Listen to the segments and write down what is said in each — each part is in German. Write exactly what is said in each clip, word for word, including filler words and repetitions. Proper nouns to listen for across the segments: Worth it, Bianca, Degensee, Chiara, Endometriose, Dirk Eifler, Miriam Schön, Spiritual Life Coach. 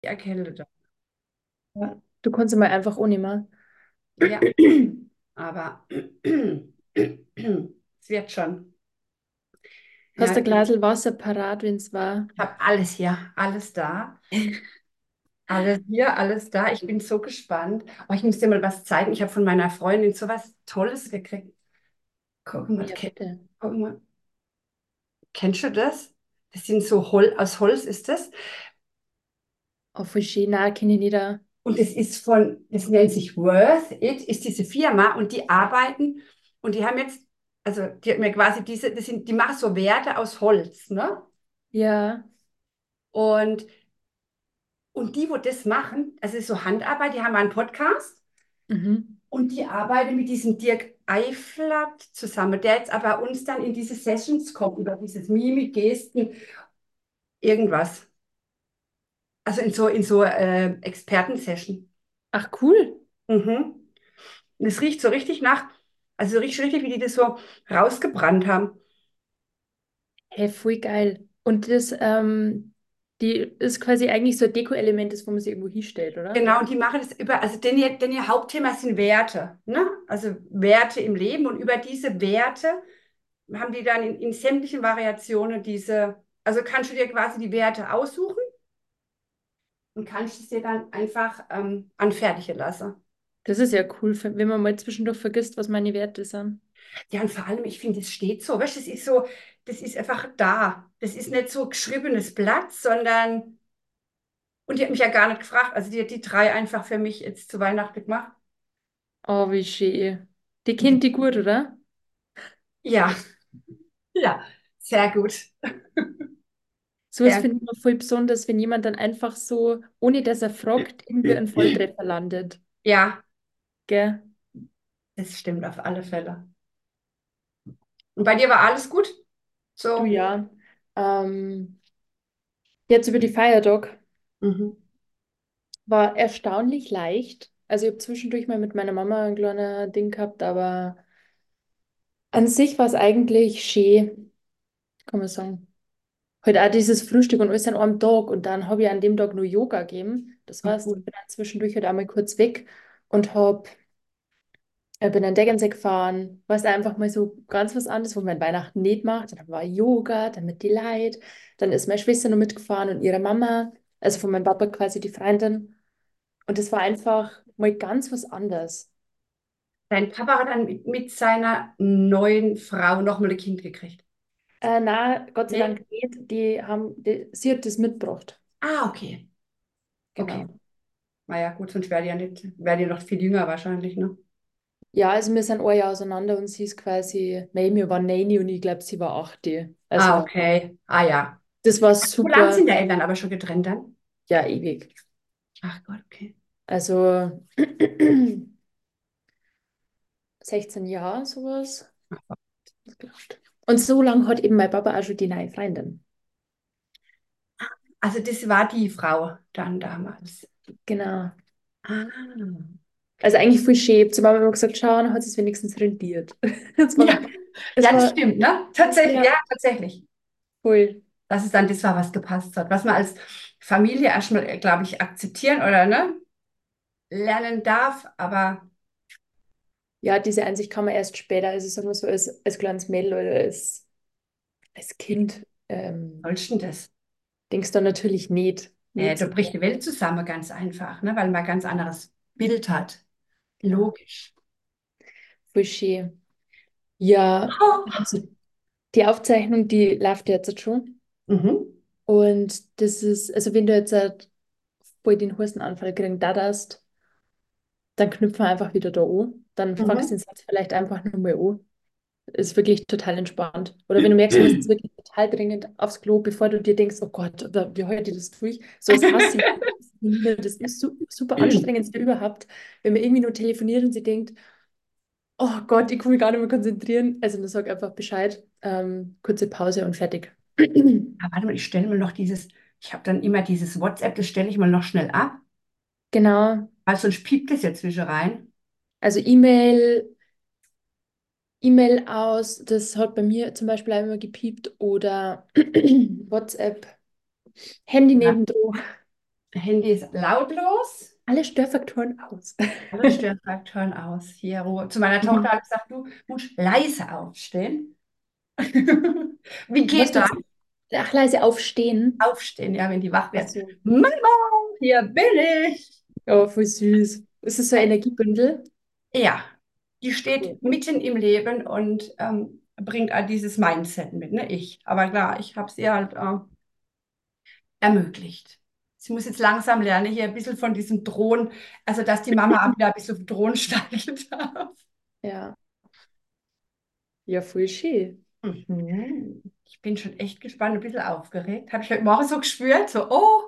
Ich erkenne das. Ja. Du kannst ihn mal einfach ohne machen. Ja, aber es wird schon. Hast du ein Glas Wasser parat, wenn es war? Ich habe alles hier, alles da. Alles hier, alles da. Ich bin so gespannt. Oh, ich muss dir mal was zeigen. Ich habe von meiner Freundin so was Tolles gekriegt. Guck mal, ja, kenn, guck mal. Kennst du das? Das sind so Hol aus Holz, ist das? Auf China kenne ich nicht. Da. Und das ist von, das nennt sich Worth It, ist diese Firma und die arbeiten und die haben jetzt, also die hat mir quasi diese, das sind, die machen so Werte aus Holz, ne? Ja. Und Und die, wo das machen, das ist so Handarbeit, die haben einen Podcast. Mhm. Und die arbeiten mit diesem Dirk Eifler zusammen, der jetzt aber uns dann in diese Sessions kommt, über dieses Mimik, Gesten, irgendwas. Also in so, in so äh, Experten-Session. Ach, cool. Mhm. Und es riecht so richtig nach, also riecht richtig, wie die das so rausgebrannt haben. Hey, voll geil. Und das, ähm die ist quasi eigentlich so ein Deko-Element, das wo man sie irgendwo hinstellt, oder? Genau, und die machen das über, also denn ihr, denn ihr Hauptthema sind Werte, ne? Also Werte im Leben und über diese Werte haben die dann in, in sämtlichen Variationen diese, also kannst du dir quasi die Werte aussuchen und kannst es dir dann einfach ähm, anfertigen lassen. Das ist ja cool, wenn man mal zwischendurch vergisst, was meine Werte sind. Ja, und vor allem, ich finde, es steht so, weißt du, das ist so, das ist einfach da. Das ist nicht so geschriebenes Blatt, sondern, und die hat mich ja gar nicht gefragt, also die hat die drei einfach für mich jetzt zu Weihnachten gemacht. Oh, wie schön. Die kennt die gut, oder? Ja, ja, sehr gut. So was finde ich immer voll besonders, wenn jemand dann einfach so, ohne dass er fragt, irgendwie einen Volltreffer landet. Ja. Gell? Das stimmt auf alle Fälle. Und bei dir war alles gut? So. Oh ja. Ähm, jetzt über die Feierdog. Mhm. War erstaunlich leicht. Also ich habe zwischendurch mal mit meiner Mama ein kleines Ding gehabt, aber an sich war es eigentlich schön. Kann man sagen. Heute auch dieses Frühstück und alles an einem Tag. Und dann habe ich an dem Tag nur Yoga gegeben. Das war's. Mhm. Ich bin dann zwischendurch heute einmal kurz weg und habe... Ich bin an Degensee gefahren, was einfach mal so ganz was anderes, wo man Weihnachten nicht macht. Dann war Yoga, dann mit die Leute. Dann ist meine Schwester noch mitgefahren und ihre Mama, also von meinem Papa quasi die Freundin. Und das war einfach mal ganz was anderes. Dein Papa hat dann mit, mit seiner neuen Frau nochmal ein Kind gekriegt? Äh, nein, Gott sei nee. Dank nicht. Die haben, die, sie hat das mitgebracht. Ah, okay. Genau. Okay. Naja, gut, sonst wäre die ja nicht, wäre die noch viel jünger wahrscheinlich, ne? Ja, also wir sind ein Jahr auseinander und sie ist quasi, nein, wir waren neun und ich glaube, sie war acht. Also, ah, okay. Ah, ja. Das war super. Wie lange sind die Eltern aber schon getrennt dann? Ja, ewig. Ach Gott, okay. Also sechzehn Jahre, sowas. Und so lange hat eben mein Papa auch schon die neue Freundin. Also das war die Frau dann damals. Genau. Ah, also eigentlich voll schön. Zu Mama haben wir gesagt, schau, dann hat es wenigstens rendiert. Das war, ja, das, ja, das war, stimmt, ne? Tatsächlich, ja, ja tatsächlich. Cool. Dass es dann das war, was gepasst hat. Was man als Familie erstmal, glaube ich, akzeptieren oder ne? Lernen darf, aber. Ja, diese Einsicht kann man erst später, also sagen wir so, als, als kleines Mädel oder als, als Kind. Ähm, Sollst du das? Denkst du natürlich nicht. Nee, da bricht die Welt zusammen, ganz einfach, ne? Weil man ganz anderes Bild hat. Logisch. Voll schön. Ja, oh. Also die Aufzeichnung, die läuft jetzt schon. Mhm. Und das ist, also wenn du jetzt voll den Hustenanfall kriegst, da das, dann knüpfen wir einfach wieder da an. Dann mhm. fangst du den Satz vielleicht einfach nochmal an. Ist wirklich total entspannt. Oder wenn du merkst, du bist jetzt wirklich total dringend aufs Klo, bevor du dir denkst, oh Gott, wie heute das durch? So ist es. Das ist super anstrengend überhaupt, wenn man irgendwie nur telefoniert und sie denkt, oh Gott, ich kann mich gar nicht mehr konzentrieren. Also dann sag einfach Bescheid, ähm, kurze Pause und fertig. Aber warte mal, ich stelle mal noch dieses, ich habe dann immer dieses WhatsApp, das stelle ich mal noch schnell ab. Genau. Weil sonst piept das ja zwischen rein. Also E-Mail, E-Mail aus, das hat bei mir zum Beispiel auch immer gepiept oder WhatsApp, Handy nebendran. Handy ist lautlos. Alle Störfaktoren aus. Alle Störfaktoren aus. Hier, Ruhe. Zu meiner Tochter habe ich gesagt, du musst leise aufstehen. Wie geht das? Ach, leise aufstehen. Aufstehen, ja, wenn die wach wird. Also. Mama, hier bin ich. Oh, voll süß. Ist das so ein Energiebündel? Ja, die steht mitten im Leben und ähm, bringt all dieses Mindset mit, ne? Ich. Aber klar, ich habe es ihr halt äh, ermöglicht. Sie muss jetzt langsam lernen, hier ein bisschen von diesem Drohen, also dass die Mama auch wieder ein bisschen auf Drohen steigen darf. Ja. Ja, voll schön. Mhm. Ich bin schon echt gespannt, ein bisschen aufgeregt. Habe ich heute Morgen so gespürt, so, oh.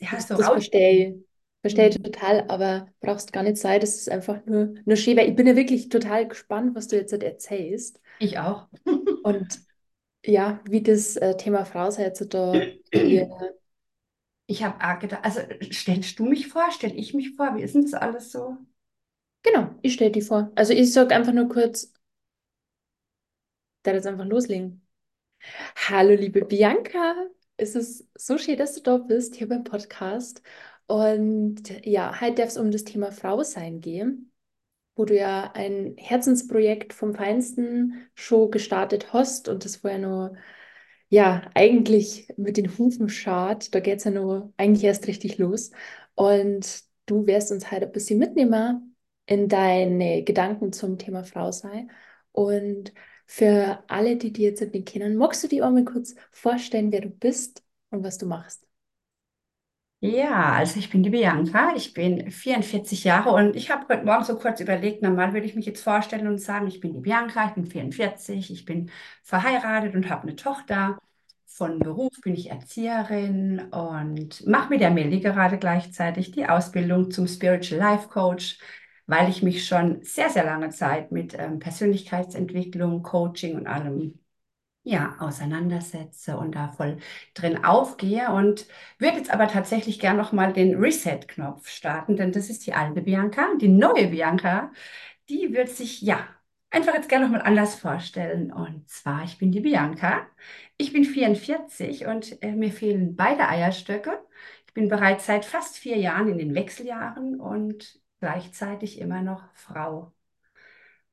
Ja, so das verstehe ich. Verstehe ich total, aber brauchst gar nicht sein, das ist einfach nur, nur schön, weil ich bin ja wirklich total gespannt, was du jetzt erzählst. Ich auch. Und ja, wie das Thema Frau sei jetzt da. Ich habe auch gedacht, also stellst du mich vor, stelle ich mich vor, wie ist denn das alles so? Genau, ich stelle dir vor. Also ich sage einfach nur kurz, da jetzt einfach loslegen. Hallo liebe Bianca, es ist so schön, dass du da bist, hier beim Podcast. Und ja, heute darf es um das Thema Frau sein gehen, wo du ja ein Herzensprojekt vom Feinsten schon gestartet hast und das war ja nur, ja, eigentlich mit den Hufen schart, da geht es ja nur eigentlich erst richtig los. Und du wirst uns heute ein bisschen mitnehmen in deine Gedanken zum Thema Frau sein. Und für alle, die dich jetzt nicht kennen, magst du dir auch mal kurz vorstellen, wer du bist und was du machst? Ja, also ich bin die Bianca, ich bin vierundvierzig Jahre und ich habe heute Morgen so kurz überlegt, normal würde ich mich jetzt vorstellen und sagen, ich bin die Bianca, ich bin vierundvierzig, ich bin verheiratet und habe eine Tochter. Von Beruf bin ich Erzieherin und mache mit der Melli gerade gleichzeitig die Ausbildung zum Spiritual Life Coach, weil ich mich schon sehr, sehr lange Zeit mit ähm, Persönlichkeitsentwicklung, Coaching und allem ja, auseinandersetze und da voll drin aufgehe und würde jetzt aber tatsächlich gern nochmal den Reset-Knopf starten, denn das ist die alte Bianca. Die neue Bianca, die wird sich, ja, einfach jetzt gerne nochmal anders vorstellen. Und zwar, ich bin die Bianca, ich bin vierundvierzig und äh, mir fehlen beide Eierstöcke. Ich bin bereits seit fast vier Jahren in den Wechseljahren und gleichzeitig immer noch Frau.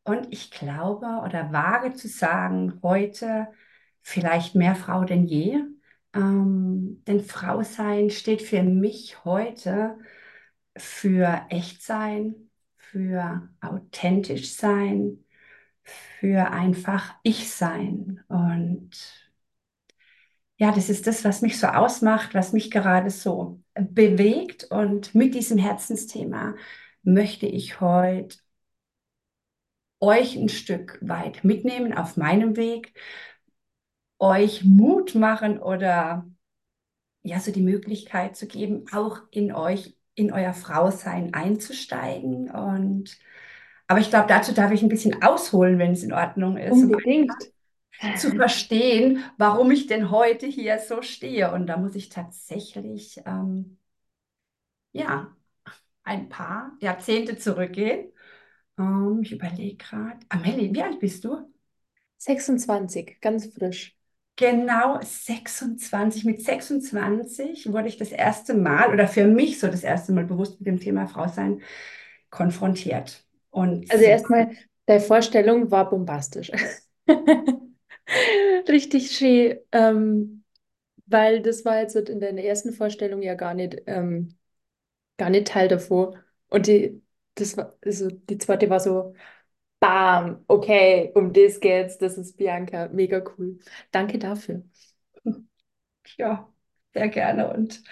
Und ich glaube oder wage zu sagen, heute vielleicht mehr Frau denn je. Ähm, denn Frau sein steht für mich heute für echt sein, für authentisch sein, für einfach ich sein. Und ja, das ist das, was mich so ausmacht, was mich gerade so bewegt. Und mit diesem Herzensthema möchte ich heute euch ein Stück weit mitnehmen auf meinem Weg, euch Mut machen oder ja, so die Möglichkeit zu geben, auch in euch, in euer Frausein einzusteigen. Und aber ich glaube, dazu darf ich ein bisschen ausholen, wenn es in Ordnung ist. Unbedingt. Um zu verstehen, warum ich denn heute hier so stehe. Und da muss ich tatsächlich ähm, ja, ein paar Jahrzehnte zurückgehen. Um, ich überlege gerade. Amelie, wie alt bist du? sechsundzwanzig, ganz frisch. Genau, sechsundzwanzig. Mit sechsundzwanzig wurde ich das erste Mal, oder für mich so das erste Mal bewusst mit dem Thema Frausein konfrontiert. Und also erstmal, deine Vorstellung war bombastisch. Richtig schön, ähm, weil das war jetzt in deiner ersten Vorstellung ja gar nicht, ähm, gar nicht Teil davon. Und die Das war, also die zweite war so, bam, okay, um das geht's, das ist Bianca, mega cool. Danke dafür. Ja, sehr gerne. Und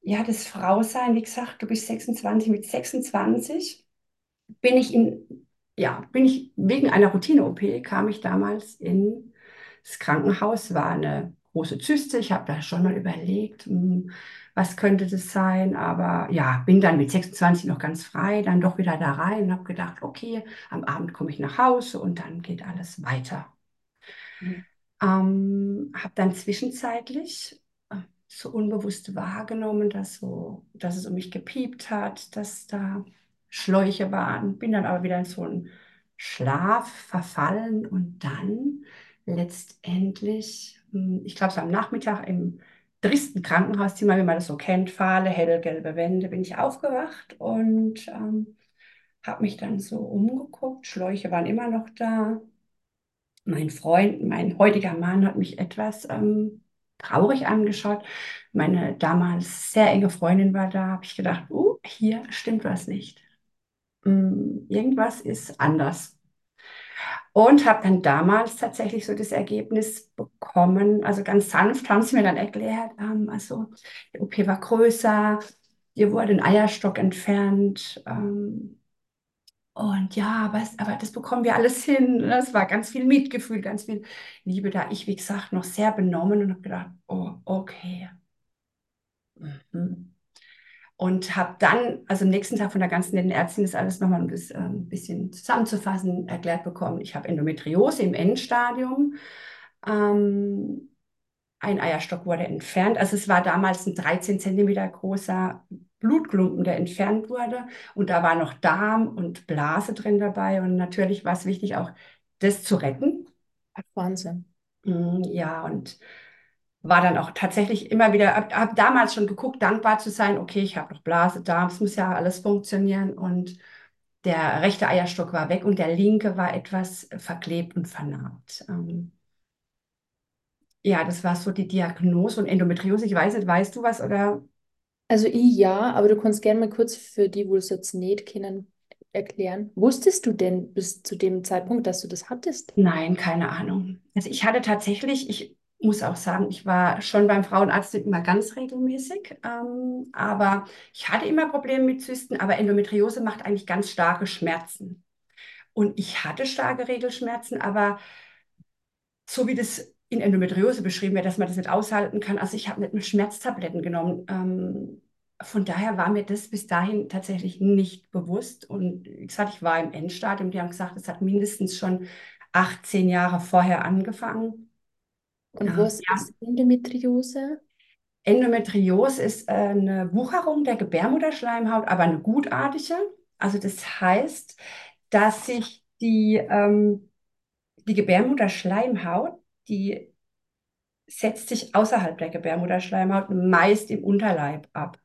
ja, das Frausein, wie gesagt, du bist sechsundzwanzig, mit sechsundzwanzig bin ich in, ja, bin ich wegen einer Routine-O P, kam ich damals ins Krankenhaus, war eine große Zyste. Ich habe da schon mal überlegt, was könnte das sein? Aber ja, bin dann mit sechsundzwanzig noch ganz frei, dann doch wieder da rein und habe gedacht, okay, am Abend komme ich nach Hause und dann geht alles weiter. Mhm. Ähm, habe dann zwischenzeitlich so unbewusst wahrgenommen, dass, so, dass es um mich gepiept hat, dass da Schläuche waren. Bin dann aber wieder in so einen Schlaf verfallen und dann letztendlich, ich glaube, es war am Nachmittag im tristen Krankenhauszimmer, wie man das so kennt, fahle, hellgelbe Wände, bin ich aufgewacht und ähm, habe mich dann so umgeguckt. Schläuche waren immer noch da. Mein Freund, mein heutiger Mann hat mich etwas ähm, traurig angeschaut. Meine damals sehr enge Freundin war da, habe ich gedacht, uh, hier stimmt was nicht. Mm, irgendwas ist anders. Und habe dann damals tatsächlich so das Ergebnis bekommen, also ganz sanft haben sie mir dann erklärt, ähm, also die O P war größer, ihr wurde ein Eierstock entfernt, ähm, und ja, aber, aber das bekommen wir alles hin. Es war ganz viel Mitgefühl, ganz viel Liebe da. Ich, wie gesagt, noch sehr benommen und habe gedacht, oh, okay. Mhm. Und habe dann, also am nächsten Tag von der ganzen netten Ärztin ist alles nochmal, um das äh, ein bisschen zusammenzufassen, erklärt bekommen. Ich habe Endometriose im Endstadium. Ähm, ein Eierstock wurde entfernt. Also es war damals ein dreizehn Zentimeter großer Blutklumpen, der entfernt wurde, und da war noch Darm und Blase drin dabei, und natürlich war es wichtig, auch das zu retten. Ach, Wahnsinn. Ja, und war dann auch tatsächlich immer wieder, habe hab damals schon geguckt, dankbar zu sein, okay, ich habe noch Blase, Darm, es muss ja alles funktionieren, und der rechte Eierstock war weg und der linke war etwas verklebt und vernarbt. Ähm, ja, das war so die Diagnose und Endometriose, ich weiß nicht, weißt du was oder... Also ich ja, aber du kannst gerne mal kurz für die, wo es jetzt nicht kennen, erklären. Wusstest du denn bis zu dem Zeitpunkt, dass du das hattest? Nein, keine Ahnung. Also ich hatte tatsächlich, ich muss auch sagen, ich war schon beim Frauenarzt immer ganz regelmäßig, ähm, aber ich hatte immer Probleme mit Zysten, aber Endometriose macht eigentlich ganz starke Schmerzen. Und ich hatte starke Regelschmerzen, aber so wie das in Endometriose beschrieben wird, dass man das nicht aushalten kann. Also ich habe nicht mit Schmerztabletten genommen. Ähm, von daher war mir das bis dahin tatsächlich nicht bewusst. Und wie gesagt, ich war im Endstadium. Die haben gesagt, es hat mindestens schon achtzehn Jahre vorher angefangen. Und ähm, was ja. ist Endometriose? Endometriose ist eine Wucherung der Gebärmutterschleimhaut, aber eine gutartige. Also das heißt, dass sich die, ähm, die Gebärmutterschleimhaut, die setzt sich außerhalb der Gebärmutterschleimhaut, meist im Unterleib ab.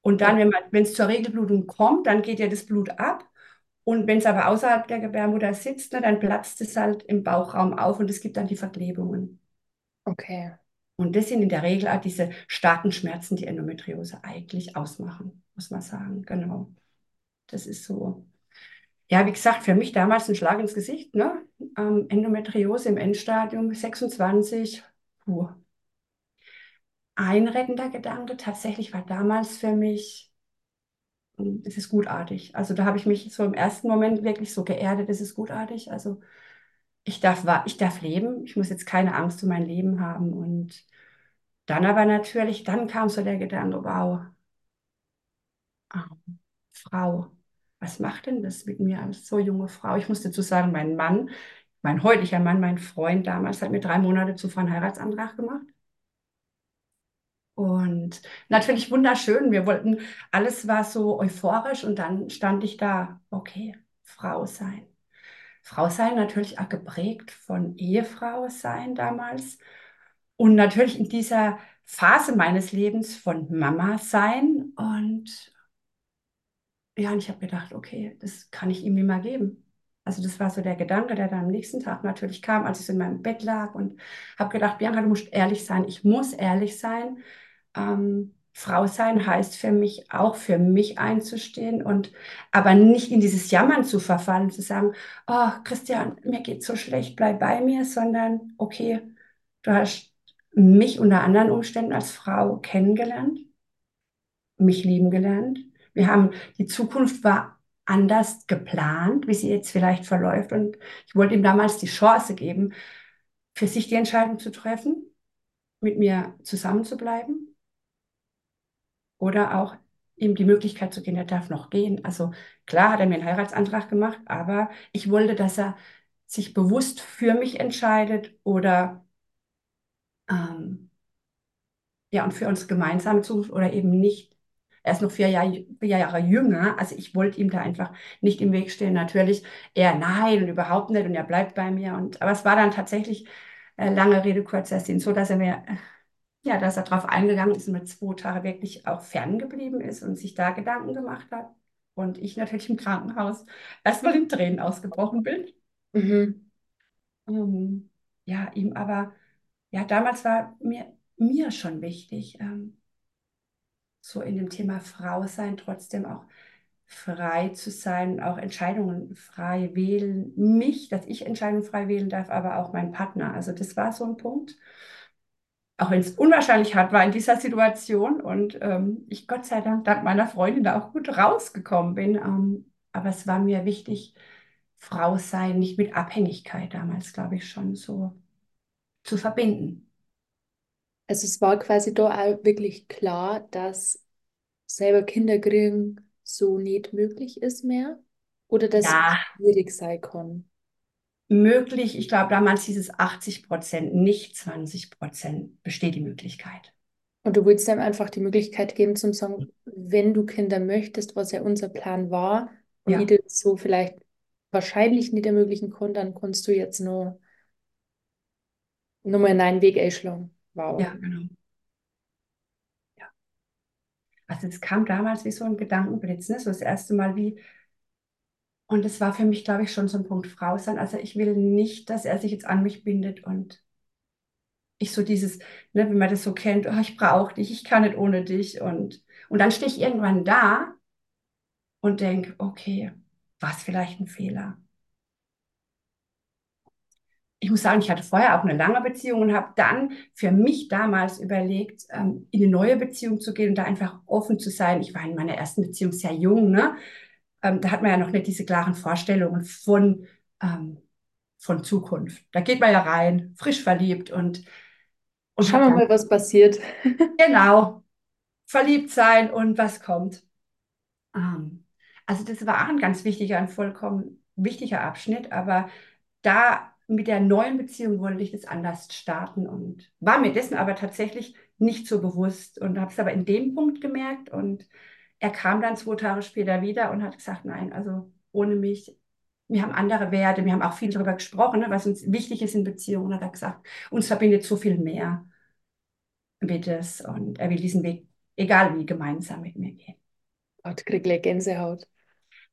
Und dann, wenn man, wenn es zur Regelblutung kommt, dann geht ja das Blut ab. Und wenn es aber außerhalb der Gebärmutter sitzt, ne, dann platzt es halt im Bauchraum auf und es gibt dann die Verklebungen. Okay. Und das sind in der Regel auch diese starken Schmerzen, die Endometriose eigentlich ausmachen, muss man sagen. Genau. Das ist so. Ja, wie gesagt, für mich damals ein Schlag ins Gesicht, ne? Ähm, Endometriose im Endstadium, sechsundzwanzig. Puh. Ein rettender Gedanke tatsächlich war damals für mich, es ist gutartig. Also da habe ich mich so im ersten Moment wirklich so geerdet, es ist gutartig. Also ich darf, ich darf leben, ich muss jetzt keine Angst um mein Leben haben. Und dann aber natürlich, dann kam so der Gedanke, wow, oh, Frau. Was macht denn das mit mir als so junge Frau? Ich muss dazu sagen, mein Mann, mein heutiger Mann, mein Freund damals, hat mir drei Monate zuvor einen Heiratsantrag gemacht. Und natürlich wunderschön, wir wollten, alles war so euphorisch, und dann stand ich da, okay, Frau sein. Frau sein natürlich auch geprägt von Ehefrau sein damals. Und natürlich in dieser Phase meines Lebens von Mama sein. Und ja, und ich habe gedacht, okay, das kann ich ihm nie mal geben. Also das war so der Gedanke, der dann am nächsten Tag natürlich kam, als ich so in meinem Bett lag, und habe gedacht, Bianca, du musst ehrlich sein. Ich muss ehrlich sein. Ähm, Frau sein heißt für mich auch, für mich einzustehen, und aber nicht in dieses Jammern zu verfallen, zu sagen, oh Christian, mir geht's so schlecht, bleib bei mir, sondern okay, du hast mich unter anderen Umständen als Frau kennengelernt, mich lieben gelernt. Wir haben, die Zukunft war anders geplant, wie sie jetzt vielleicht verläuft. Und ich wollte ihm damals die Chance geben, für sich die Entscheidung zu treffen, mit mir zusammen zu bleiben. Oder auch ihm die Möglichkeit zu gehen, er darf noch gehen. Also klar hat er mir einen Heiratsantrag gemacht, aber ich wollte, dass er sich bewusst für mich entscheidet oder ähm, ja, und für unsere gemeinsame Zukunft oder eben nicht. Er ist noch vier Jahre, vier Jahre jünger, also ich wollte ihm da einfach nicht im Weg stehen. Natürlich er, nein, und überhaupt nicht, und er bleibt bei mir. Und, aber es war dann tatsächlich, äh, lange Rede, kurzer Sinn, so dass er mir ja, dass er darauf eingegangen ist und mit zwei Tagen wirklich auch ferngeblieben ist und sich da Gedanken gemacht hat. Und ich natürlich im Krankenhaus erstmal in Tränen ausgebrochen bin. Mhm. Ähm, ja, ihm aber, ja, damals war mir, mir schon wichtig, ähm, so in dem Thema Frau sein, trotzdem auch frei zu sein, auch Entscheidungen frei wählen, mich, dass ich Entscheidungen frei wählen darf, aber auch meinen Partner. Also das war so ein Punkt, auch wenn es unwahrscheinlich hart war in dieser Situation und ähm, ich Gott sei Dank dank meiner Freundin da auch gut rausgekommen bin. Ähm, aber es war mir wichtig, Frau sein, nicht mit Abhängigkeit damals, glaube ich, schon so zu verbinden. Also es war quasi da auch wirklich klar, dass selber Kinder kriegen so nicht möglich ist mehr oder dass ja. es schwierig sein kann. Möglich, ich glaube, damals hieß es achtzig Prozent, nicht zwanzig Prozent besteht die Möglichkeit. Und du willst dann einfach die Möglichkeit geben, zum sagen, wenn du Kinder möchtest, was ja unser Plan war, und ja. ich das so vielleicht wahrscheinlich nicht ermöglichen kann, dann kannst du jetzt nur nochmal einen Weg einschlagen. Wow. Ja, genau. Ja. Also es kam damals wie so ein Gedankenblitz, ne? So das erste Mal wie. Und es war für mich, glaube ich, schon so ein Punkt Frau sein. Also ich will nicht, dass er sich jetzt an mich bindet und ich so dieses, ne, wenn man das so kennt, oh, ich brauche dich, ich kann nicht ohne dich. Und, und dann stehe ich irgendwann da und denke, okay, war es vielleicht ein Fehler? Ich muss sagen, ich hatte vorher auch eine lange Beziehung und habe dann für mich damals überlegt, ähm, in eine neue Beziehung zu gehen und da einfach offen zu sein. Ich war in meiner ersten Beziehung sehr jung, ne? Da hat man ja noch nicht diese klaren Vorstellungen von, ähm, von Zukunft. Da geht man ja rein, frisch verliebt und... und schauen wir mal, was passiert. Genau. Verliebt sein und was kommt. Um, also das war auch ein ganz wichtiger, ein vollkommen wichtiger Abschnitt, aber da mit der neuen Beziehung wollte ich das anders starten und war mir dessen aber tatsächlich nicht so bewusst und habe es aber in dem Punkt gemerkt und er kam dann zwei Tage später wieder und hat gesagt, nein, also ohne mich, wir haben andere Werte, wir haben auch viel darüber gesprochen, ne, was uns wichtig ist in Beziehungen, hat er gesagt, uns verbindet so viel mehr mit es und er will diesen Weg, egal wie, gemeinsam mit mir gehen. Gott, kriegt gleich Gänsehaut.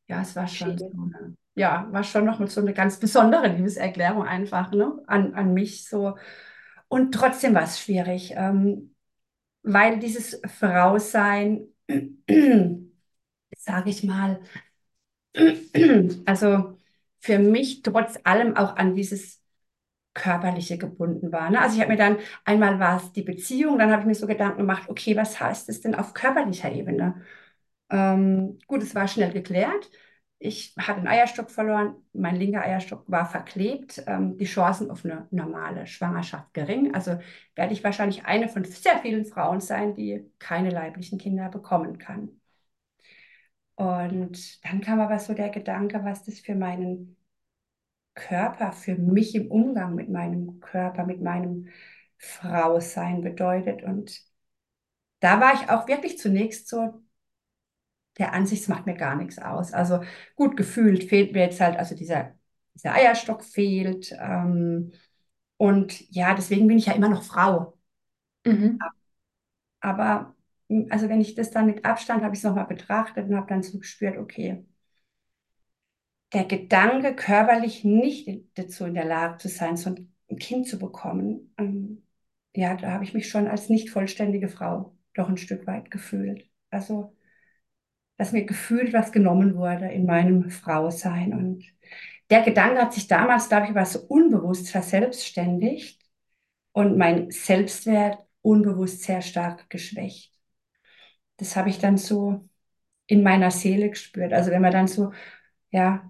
Ja, es war schon, so eine, ja, war schon nochmal so eine ganz besondere Liebeserklärung einfach, ne, an, an mich so. Und trotzdem war es schwierig, ähm, weil dieses Frausein, sage ich mal, also für mich trotz allem auch an dieses Körperliche gebunden war. Ne? Also ich habe mir dann, einmal war es die Beziehung, dann habe ich mir so Gedanken gemacht, okay, was heißt es denn auf körperlicher Ebene? Ähm, gut, es war schnell geklärt. Ich hatte einen Eierstock verloren, mein linker Eierstock war verklebt, ähm, die Chancen auf eine normale Schwangerschaft gering. Also werde ich wahrscheinlich eine von sehr vielen Frauen sein, die keine leiblichen Kinder bekommen kann. Und dann kam aber so der Gedanke, was das für meinen Körper, für mich im Umgang mit meinem Körper, mit meinem Frausein bedeutet. Und da war ich auch wirklich zunächst so, der Ansicht, es macht mir gar nichts aus. Also gut, gefühlt fehlt mir jetzt halt, also dieser, dieser Eierstock fehlt. Ähm, und ja, deswegen bin ich ja immer noch Frau. Mhm. Aber also wenn ich das dann mit Abstand, habe ich es nochmal betrachtet und habe dann so gespürt, okay, der Gedanke, körperlich nicht dazu in der Lage zu sein, so ein Kind zu bekommen, ähm, ja, da habe ich mich schon als nicht vollständige Frau doch ein Stück weit gefühlt. Also dass mir gefühlt was genommen wurde in meinem Frausein. Und der Gedanke hat sich damals, glaube ich, aber so unbewusst verselbstständigt und mein Selbstwert unbewusst sehr stark geschwächt. Das habe ich dann so in meiner Seele gespürt. Also wenn man dann so, ja,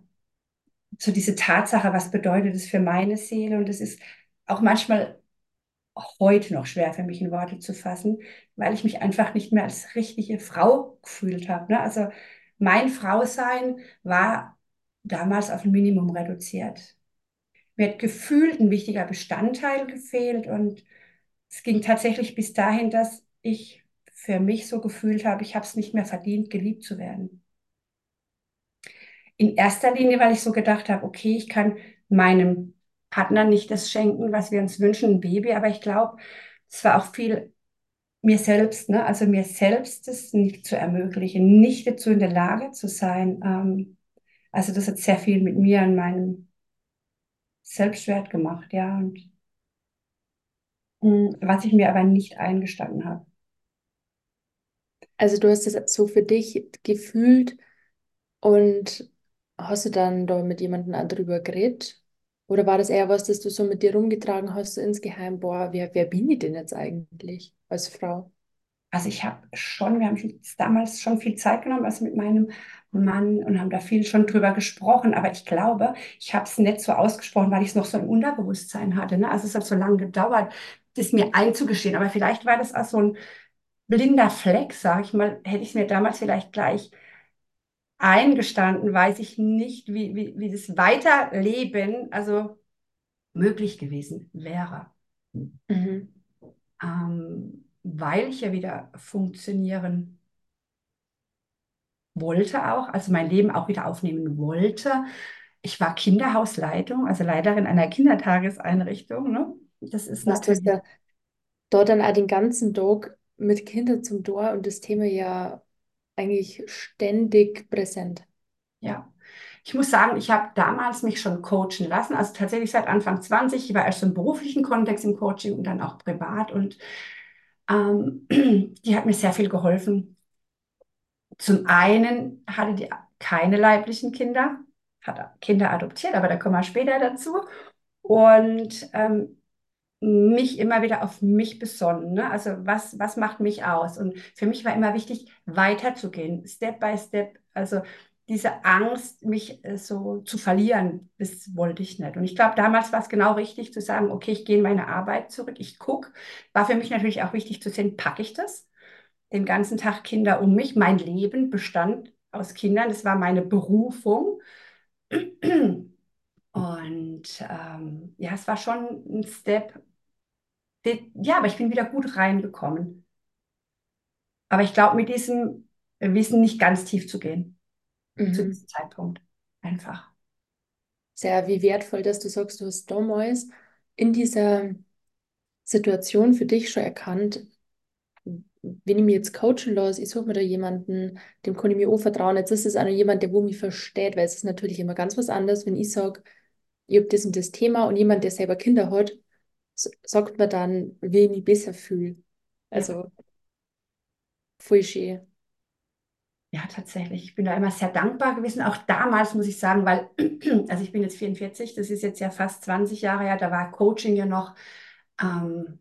so diese Tatsache, was bedeutet es für meine Seele? Und das ist auch manchmal auch heute noch schwer für mich in Worte zu fassen, weil ich mich einfach nicht mehr als richtige Frau gefühlt habe. Ne? Also mein Frausein war damals auf ein Minimum reduziert. Mir hat gefühlt ein wichtiger Bestandteil gefehlt und es ging tatsächlich bis dahin, dass ich für mich so gefühlt habe, ich habe es nicht mehr verdient, geliebt zu werden. In erster Linie, weil ich so gedacht habe, okay, ich kann meinem Partner nicht das schenken, was wir uns wünschen, ein Baby, aber ich glaube, es war auch viel mir selbst, ne, also mir selbst das nicht zu ermöglichen, nicht dazu in der Lage zu sein. Ähm, also das hat sehr viel mit mir an meinem Selbstwert gemacht, ja. Und mh, was ich mir aber nicht eingestanden habe. Also du hast das so für dich gefühlt und hast du dann da mit jemandem drüber geredet? Oder war das eher was, das du so mit dir rumgetragen hast, so insgeheim, boah, wer, wer bin ich denn jetzt eigentlich als Frau? Also ich habe schon, wir haben schon damals schon viel Zeit genommen, also mit meinem Mann, und haben da viel schon drüber gesprochen, aber ich glaube, ich habe es nicht so ausgesprochen, weil ich es noch so im Unterbewusstsein hatte, ne? Also es hat so lange gedauert, das mir einzugestehen, aber vielleicht war das auch so ein blinder Fleck, sage ich mal, hätte ich es mir damals vielleicht gleich eingestanden, weiß ich nicht, wie, wie, wie das Weiterleben also möglich gewesen wäre. Mhm. Ähm, weil ich ja wieder funktionieren wollte auch, also mein Leben auch wieder aufnehmen wollte. Ich war Kinderhausleitung, also Leiterin einer Kindertageseinrichtung. Ne? Das ist was natürlich... Du hast ja dort dann auch den ganzen Tag mit Kindern zum Tor und das Thema ja eigentlich ständig präsent. Ja, ich muss sagen, ich habe damals mich schon coachen lassen, also tatsächlich seit Anfang zwanzig, ich war erst im beruflichen Kontext im Coaching und dann auch privat, und ähm, die hat mir sehr viel geholfen. Zum einen hatte die keine leiblichen Kinder, hat Kinder adoptiert, aber da kommen wir später dazu, und ähm, mich immer wieder auf mich besonnen, ne? Also was, was macht mich aus? Und für mich war immer wichtig, weiterzugehen, Step by Step. Also diese Angst, mich so zu verlieren, das wollte ich nicht. Und ich glaube, damals war es genau richtig zu sagen, okay, ich gehe in meine Arbeit zurück, ich gucke. War für mich natürlich auch wichtig zu sehen, packe ich das? Den ganzen Tag Kinder um mich. Mein Leben bestand aus Kindern, das war meine Berufung. Und ähm, ja, es war schon ein Step. Ja, aber ich bin wieder gut reingekommen. Aber ich glaube, mit diesem Wissen nicht ganz tief zu gehen. Mhm. Zu diesem Zeitpunkt. Einfach. Sehr, wie wertvoll, dass du sagst, du hast damals in dieser Situation für dich schon erkannt, wenn ich mich jetzt coachen lasse, ich suche mir da jemanden, dem kann ich mir auch vertrauen. Jetzt ist es einer jemand, der wo mich versteht, weil es ist natürlich immer ganz was anderes, wenn ich sage, ich habe das und das Thema, und jemand, der selber Kinder hat, sagt man dann, wie ich mich besser fühle. Also, ja. Voll schön. Ja, tatsächlich. Ich bin da immer sehr dankbar gewesen. Auch damals, muss ich sagen, weil, also ich bin jetzt vierundvierzig, das ist jetzt ja fast zwanzig Jahre her, da war Coaching ja noch ähm,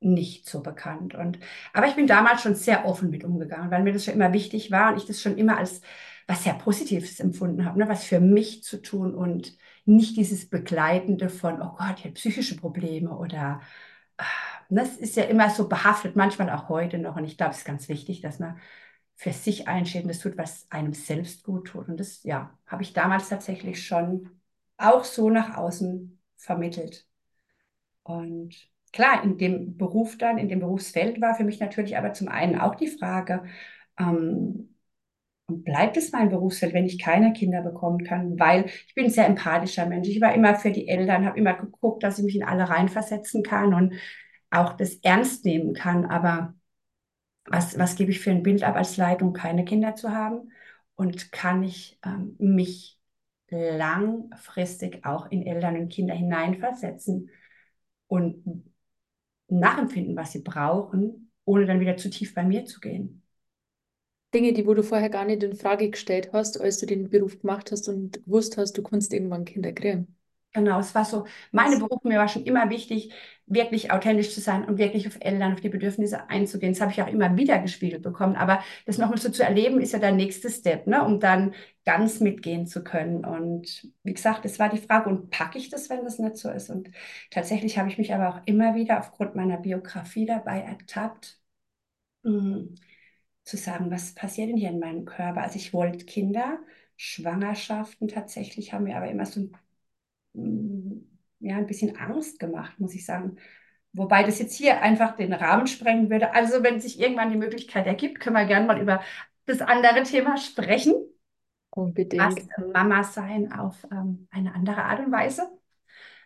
nicht so bekannt. Und, aber ich bin damals schon sehr offen mit umgegangen, weil mir das schon immer wichtig war und ich das schon immer als was sehr Positives empfunden habe, ne? Was für mich zu tun und nicht dieses Begleitende von, oh Gott, ich habe psychische Probleme oder das ist ja immer so behaftet, manchmal auch heute noch. Und ich glaube, es ist ganz wichtig, dass man für sich einsteht und das tut, was einem selbst gut tut. Und das, ja, habe ich damals tatsächlich schon auch so nach außen vermittelt. Und klar, in dem Beruf dann, in dem Berufsfeld war für mich natürlich aber zum einen auch die Frage, ähm, und bleibt es mein Berufsfeld, wenn ich keine Kinder bekommen kann? Weil ich bin ein sehr empathischer Mensch. Ich war immer für die Eltern, habe immer geguckt, dass ich mich in alle reinversetzen kann und auch das ernst nehmen kann. Aber was, was gebe ich für ein Bild ab als Leitung, keine Kinder zu haben? Und kann ich ähm, mich langfristig auch in Eltern und Kinder hineinversetzen und nachempfinden, was sie brauchen, ohne dann wieder zu tief bei mir zu gehen? Dinge, die wo du vorher gar nicht in Frage gestellt hast, als du den Beruf gemacht hast und gewusst hast, du kannst irgendwann Kinder kriegen. Genau, es war so, meine Berufung, mir war schon immer wichtig, wirklich authentisch zu sein und wirklich auf Eltern, auf die Bedürfnisse einzugehen. Das habe ich auch immer wieder gespiegelt bekommen, aber das nochmal so zu erleben, ist ja der nächste Step, ne? Um dann ganz mitgehen zu können. Und wie gesagt, das war die Frage, und packe ich das, wenn das nicht so ist? Und tatsächlich habe ich mich aber auch immer wieder aufgrund meiner Biografie dabei ertappt, mhm. zu sagen, was passiert denn hier in meinem Körper? Also ich wollte Kinder, Schwangerschaften tatsächlich haben mir aber immer so ein, ja, ein bisschen Angst gemacht, muss ich sagen. Wobei das jetzt hier einfach den Rahmen sprengen würde. Also wenn sich irgendwann die Möglichkeit ergibt, können wir gerne mal über das andere Thema sprechen. Unbedingt. Was Mama sein auf ähm, eine andere Art und Weise,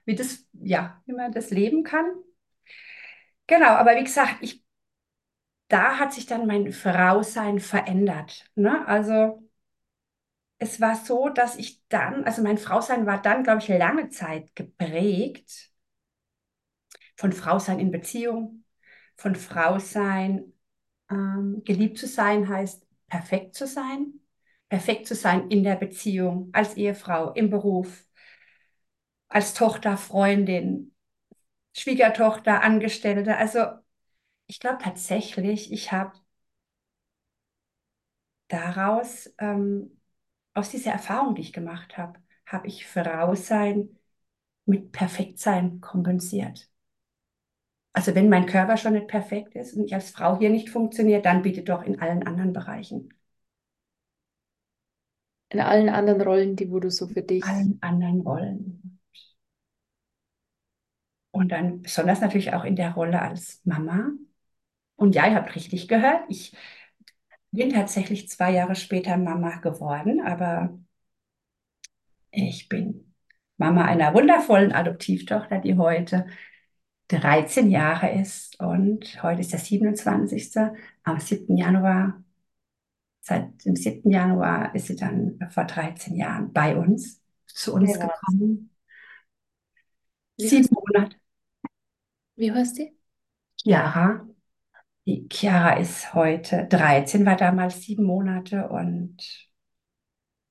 wie das, ja, wie man das leben kann. Genau, aber wie gesagt, ich da hat sich dann mein Frausein verändert. Ne? Also es war so, dass ich dann, also mein Frausein war dann, glaube ich, lange Zeit geprägt von Frausein in Beziehung, von Frausein, ähm, geliebt zu sein heißt perfekt zu sein, perfekt zu sein in der Beziehung, als Ehefrau, im Beruf, als Tochter, Freundin, Schwiegertochter, Angestellte. Also ich glaube tatsächlich, ich habe daraus, ähm, aus dieser Erfahrung, die ich gemacht habe, habe ich Frausein mit Perfektsein kompensiert. Also wenn mein Körper schon nicht perfekt ist und ich als Frau hier nicht funktioniere, dann bitte doch in allen anderen Bereichen. In allen anderen Rollen, die wo du so für dich... Allen anderen Rollen. Und dann besonders natürlich auch in der Rolle als Mama. Und ja, ihr habt richtig gehört, ich bin tatsächlich zwei Jahre später Mama geworden, aber ich bin Mama einer wundervollen Adoptivtochter, die heute dreizehn Jahre ist und heute ist der siebenundzwanzigste Am siebten Januar, seit dem siebten Januar ist sie dann vor dreizehn Jahren bei uns, zu uns ja. gekommen. Sieben Monate. Wie heißt sie? Chiara. Die Chiara ist heute dreizehn, war damals sieben Monate und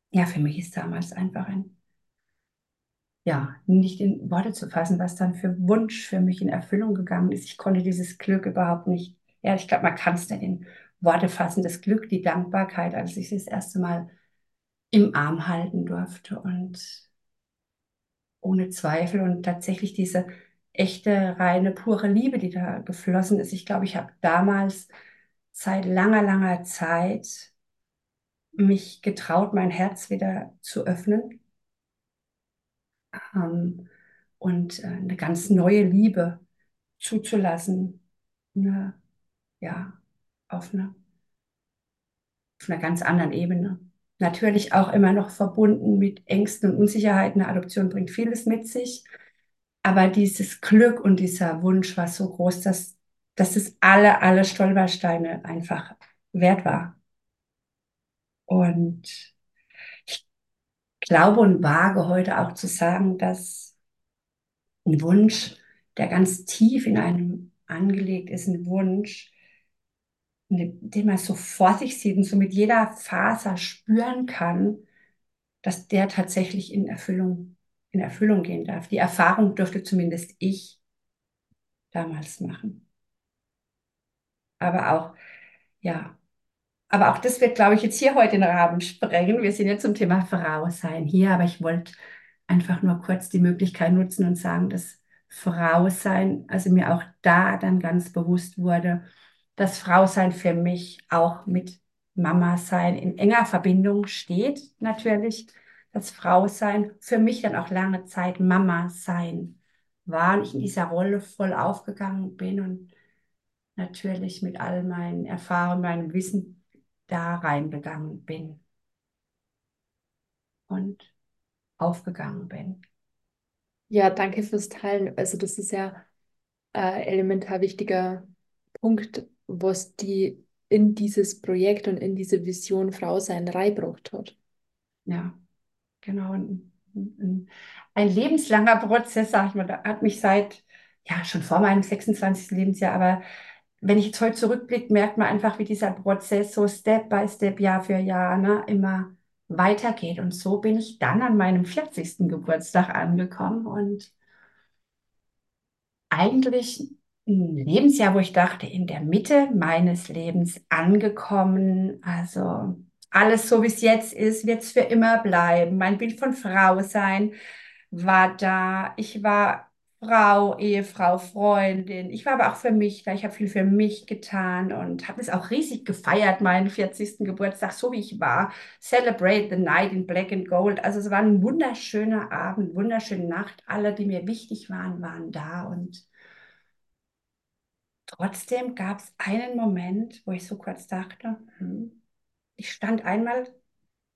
ja, für mich ist damals einfach ein, ja, nicht in Worte zu fassen, was dann für Wunsch für mich in Erfüllung gegangen ist. Ich konnte dieses Glück überhaupt nicht, ja, ich glaube, man kann es nicht in Worte fassen, das Glück, die Dankbarkeit, als ich sie das erste Mal im Arm halten durfte und ohne Zweifel und tatsächlich diese echte, reine, pure Liebe, die da geflossen ist. Ich glaube, ich habe damals seit langer, langer Zeit mich getraut, mein Herz wieder zu öffnen ähm, und äh, eine ganz neue Liebe zuzulassen, eine, ja, auf, eine, auf einer ganz anderen Ebene. Natürlich auch immer noch verbunden mit Ängsten und Unsicherheiten. Eine Adoption bringt vieles mit sich. Aber dieses Glück und dieser Wunsch war so groß, dass, dass es alle, alle Stolpersteine einfach wert war. Und ich glaube und wage heute auch zu sagen, dass ein Wunsch, der ganz tief in einem angelegt ist, ein Wunsch, den man so vor sich sieht und so mit jeder Faser spüren kann, dass der tatsächlich in Erfüllung in Erfüllung gehen darf. Die Erfahrung dürfte zumindest ich damals machen. Aber auch, ja, aber auch das wird, glaube ich, jetzt hier heute den Rahmen sprengen. Wir sind jetzt zum Thema Frausein hier, aber ich wollte einfach nur kurz die Möglichkeit nutzen und sagen, dass Frausein, also mir auch da dann ganz bewusst wurde, dass Frausein für mich auch mit Mama-Sein in enger Verbindung steht, natürlich. Als Frau sein, für mich dann auch lange Zeit Mama sein war und ich in dieser Rolle voll aufgegangen bin und natürlich mit all meinen Erfahrungen, meinem Wissen da reingegangen bin und aufgegangen bin. Ja, danke fürs Teilen. Also das ist ja ein elementar wichtiger Punkt, was die in dieses Projekt und in diese Vision Frau sein reingebracht hat. Ja. Genau, ein, ein, ein lebenslanger Prozess, sag ich mal, da hat mich seit, ja, schon vor meinem sechsundzwanzigsten Lebensjahr, aber wenn ich jetzt heute zurückblicke, merkt man einfach, wie dieser Prozess so Step by Step, Jahr für Jahr, ne, immer weitergeht. Und so bin ich dann an meinem vierzigsten Geburtstag angekommen und eigentlich ein Lebensjahr, wo ich dachte, in der Mitte meines Lebens angekommen, also... Alles so, wie es jetzt ist, wird es für immer bleiben. Mein Bild von Frau sein war da. Ich war Frau, Ehefrau, Freundin. Ich war aber auch für mich da. Ich habe viel für mich getan und habe es auch riesig gefeiert, meinen vierzigsten Geburtstag, so wie ich war. Celebrate the night in black and gold. Also es war ein wunderschöner Abend, wunderschöne Nacht. Alle, die mir wichtig waren, waren da. Und trotzdem gab es einen Moment, wo ich so kurz dachte, hm, ich stand einmal,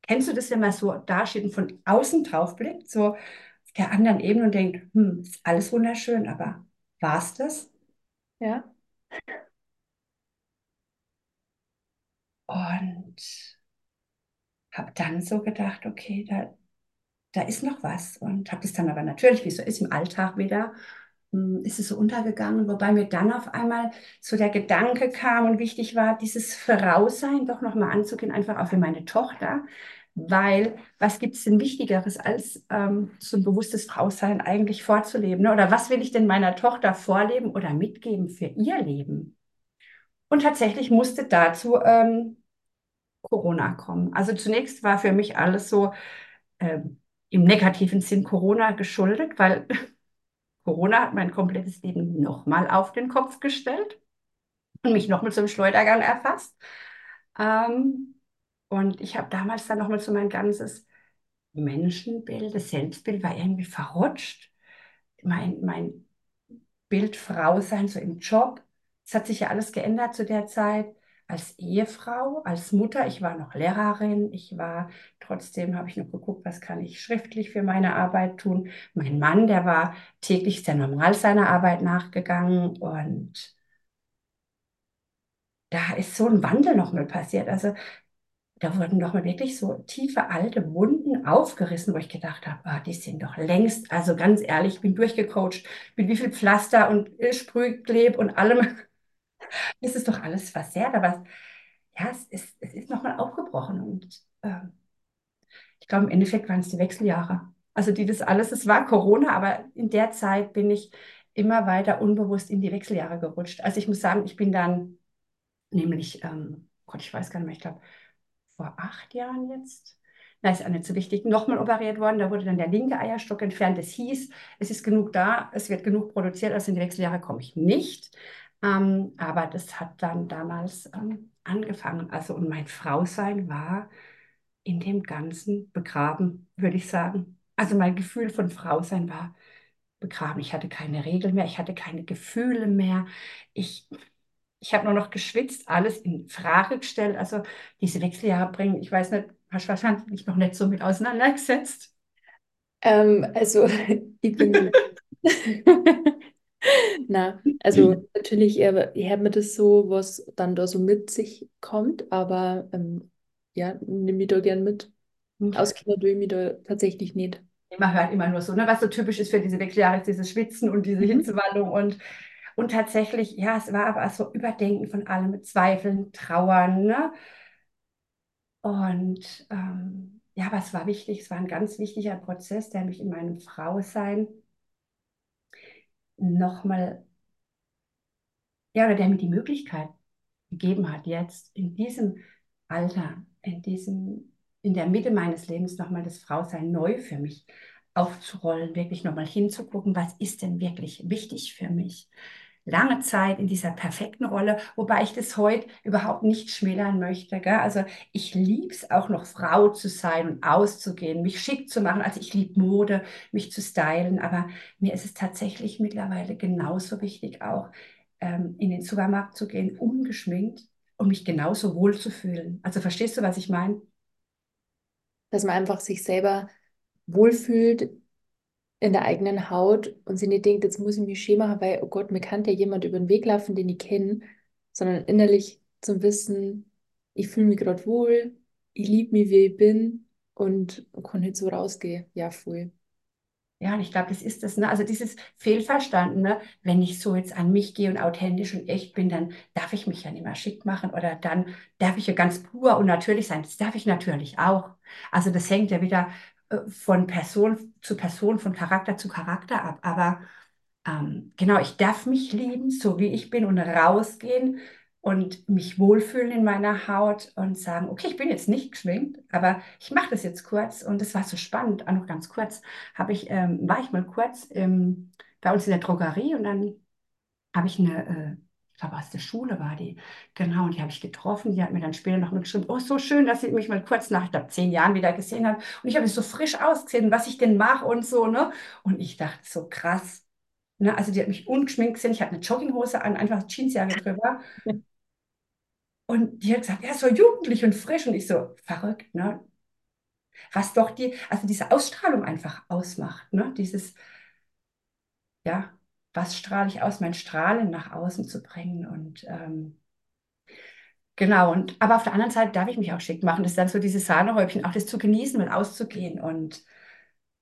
kennst du das, wenn man so dasteht und von außen drauf blickt, so auf der anderen Ebene und denkt, hm, ist alles wunderschön, aber war es das? Ja. Und habe dann so gedacht, okay, da, da ist noch was. Und habe es dann aber natürlich, wie es so ist, im Alltag wieder, ist es so untergegangen. Wobei mir dann auf einmal so der Gedanke kam und wichtig war, dieses Voraussein doch nochmal anzugehen, einfach auch für meine Tochter. Weil was gibt es denn Wichtigeres, als ähm, so ein bewusstes Frausein eigentlich vorzuleben? Ne? Oder was will ich denn meiner Tochter vorleben oder mitgeben für ihr Leben? Und tatsächlich musste dazu ähm, Corona kommen. Also zunächst war für mich alles so ähm, im negativen Sinn Corona geschuldet, weil Corona hat mein komplettes Leben nochmal auf den Kopf gestellt und mich nochmal zum Schleudergang erfasst. Ähm, Und ich habe damals dann nochmal so mein ganzes Menschenbild, das Selbstbild war irgendwie verrutscht. Mein, mein Bild Frau sein, so im Job, es hat sich ja alles geändert zu der Zeit. Als Ehefrau, als Mutter, ich war noch Lehrerin, ich war, trotzdem habe ich noch geguckt, was kann ich schriftlich für meine Arbeit tun. Mein Mann, der war täglich sehr normal seiner Arbeit nachgegangen und da ist so ein Wandel nochmal passiert. Also da wurden doch mal wirklich so tiefe, alte Wunden aufgerissen, wo ich gedacht habe, ah, die sind doch längst, also ganz ehrlich, ich bin durchgecoacht, mit wie viel Pflaster und Sprühkleb und allem. Es ist doch alles versehrt, aber ja, es ist, es ist nochmal aufgebrochen. Und äh, ich glaube, im Endeffekt waren es die Wechseljahre. Also die das alles, es war Corona, aber in der Zeit bin ich immer weiter unbewusst in die Wechseljahre gerutscht. Also ich muss sagen, ich bin dann nämlich, ähm, Gott, ich weiß gar nicht mehr, ich glaube, vor acht Jahren jetzt, na, ist auch nicht so wichtig, nochmal operiert worden. Da wurde dann der linke Eierstock entfernt. Es hieß, es ist genug da, es wird genug produziert, also in die Wechseljahre komme ich nicht. Ähm, aber das hat dann damals ähm, angefangen. Also, und mein Frausein war in dem Ganzen begraben, würde ich sagen. Also mein Gefühl von Frausein war begraben. Ich hatte keine Regeln mehr, ich hatte keine Gefühle mehr. Ich... Ich habe nur noch geschwitzt, alles in Frage gestellt. Also diese Wechseljahre bringen, ich weiß nicht, hast du wahrscheinlich noch nicht so mit auseinandergesetzt? Ähm, also ich bin... Na, also natürlich, ich habe mir das so, was dann da so mit sich kommt, aber ähm, ja, nehme ich da gern mit. Auskennen tue ich mich da tatsächlich nicht. Man hört immer nur so, ne, was so typisch ist für diese Wechseljahre, ist dieses Schwitzen und diese Hitzewallung und Und tatsächlich, ja, es war aber so Überdenken von allem, mit Zweifeln, Trauern, ne? Und ähm, ja, aber es war wichtig, es war ein ganz wichtiger Prozess, der mich in meinem Frausein nochmal, ja, oder der mir die Möglichkeit gegeben hat, jetzt in diesem Alter, in diesem, in der Mitte meines Lebens nochmal das Frausein neu für mich aufzurollen, wirklich nochmal hinzugucken, was ist denn wirklich wichtig für mich. Lange Zeit in dieser perfekten Rolle, wobei ich das heute überhaupt nicht schmälern möchte. Gell? Also ich liebe es auch noch, Frau zu sein und auszugehen, mich schick zu machen. Also ich liebe Mode, mich zu stylen, aber mir ist es tatsächlich mittlerweile genauso wichtig, auch ähm, in den Supermarkt zu gehen, ungeschminkt, um mich genauso wohl zu fühlen. Also verstehst du, was ich meine? Dass man einfach sich selber wohlfühlt in der eigenen Haut und sie nicht denkt, jetzt muss ich mich schön machen, weil, oh Gott, mir kann ja jemand über den Weg laufen, den ich kenne, sondern innerlich zum Wissen, ich fühle mich gerade wohl, ich liebe mich, wie ich bin und kann nicht so rausgehen. Ja, voll. Ja, und ich glaube, das ist das, ne? Also dieses Fehlverstanden, ne? Wenn ich so jetzt an mich gehe und authentisch und echt bin, dann darf ich mich ja nicht mehr schick machen oder dann darf ich ja ganz pur und natürlich sein. Das darf ich natürlich auch. Also das hängt ja wieder von Person zu Person, von Charakter zu Charakter ab. Aber ähm, genau, ich darf mich lieben, so wie ich bin und rausgehen und mich wohlfühlen in meiner Haut und sagen, okay, ich bin jetzt nicht geschminkt, aber ich mache das jetzt kurz. Und das war so spannend, auch noch ganz kurz, habe ich, ähm, war ich mal kurz ähm, bei uns in der Drogerie und dann habe ich eine... Äh, Ich glaube, aus der Schule war die, genau, und die habe ich getroffen, die hat mir dann später noch geschrieben, oh, so schön, dass sie mich mal kurz nach, ich glaube, zehn Jahren wieder gesehen hat und ich habe mich so frisch ausgesehen, was ich denn mache und so, ne, und ich dachte, so krass, ne, also die hat mich ungeschminkt gesehen, ich hatte eine Jogginghose an, einfach Jeansjacke drüber und die hat gesagt, ja, so jugendlich und frisch und ich so, verrückt, ne, was doch die, also diese Ausstrahlung einfach ausmacht, ne, dieses, ja, was strahle ich aus, mein Strahlen nach außen zu bringen und ähm, Genau, und aber auf der anderen Seite darf ich mich auch schick machen. Das ist dann so dieses Sahnehäubchen, auch das zu genießen und auszugehen und,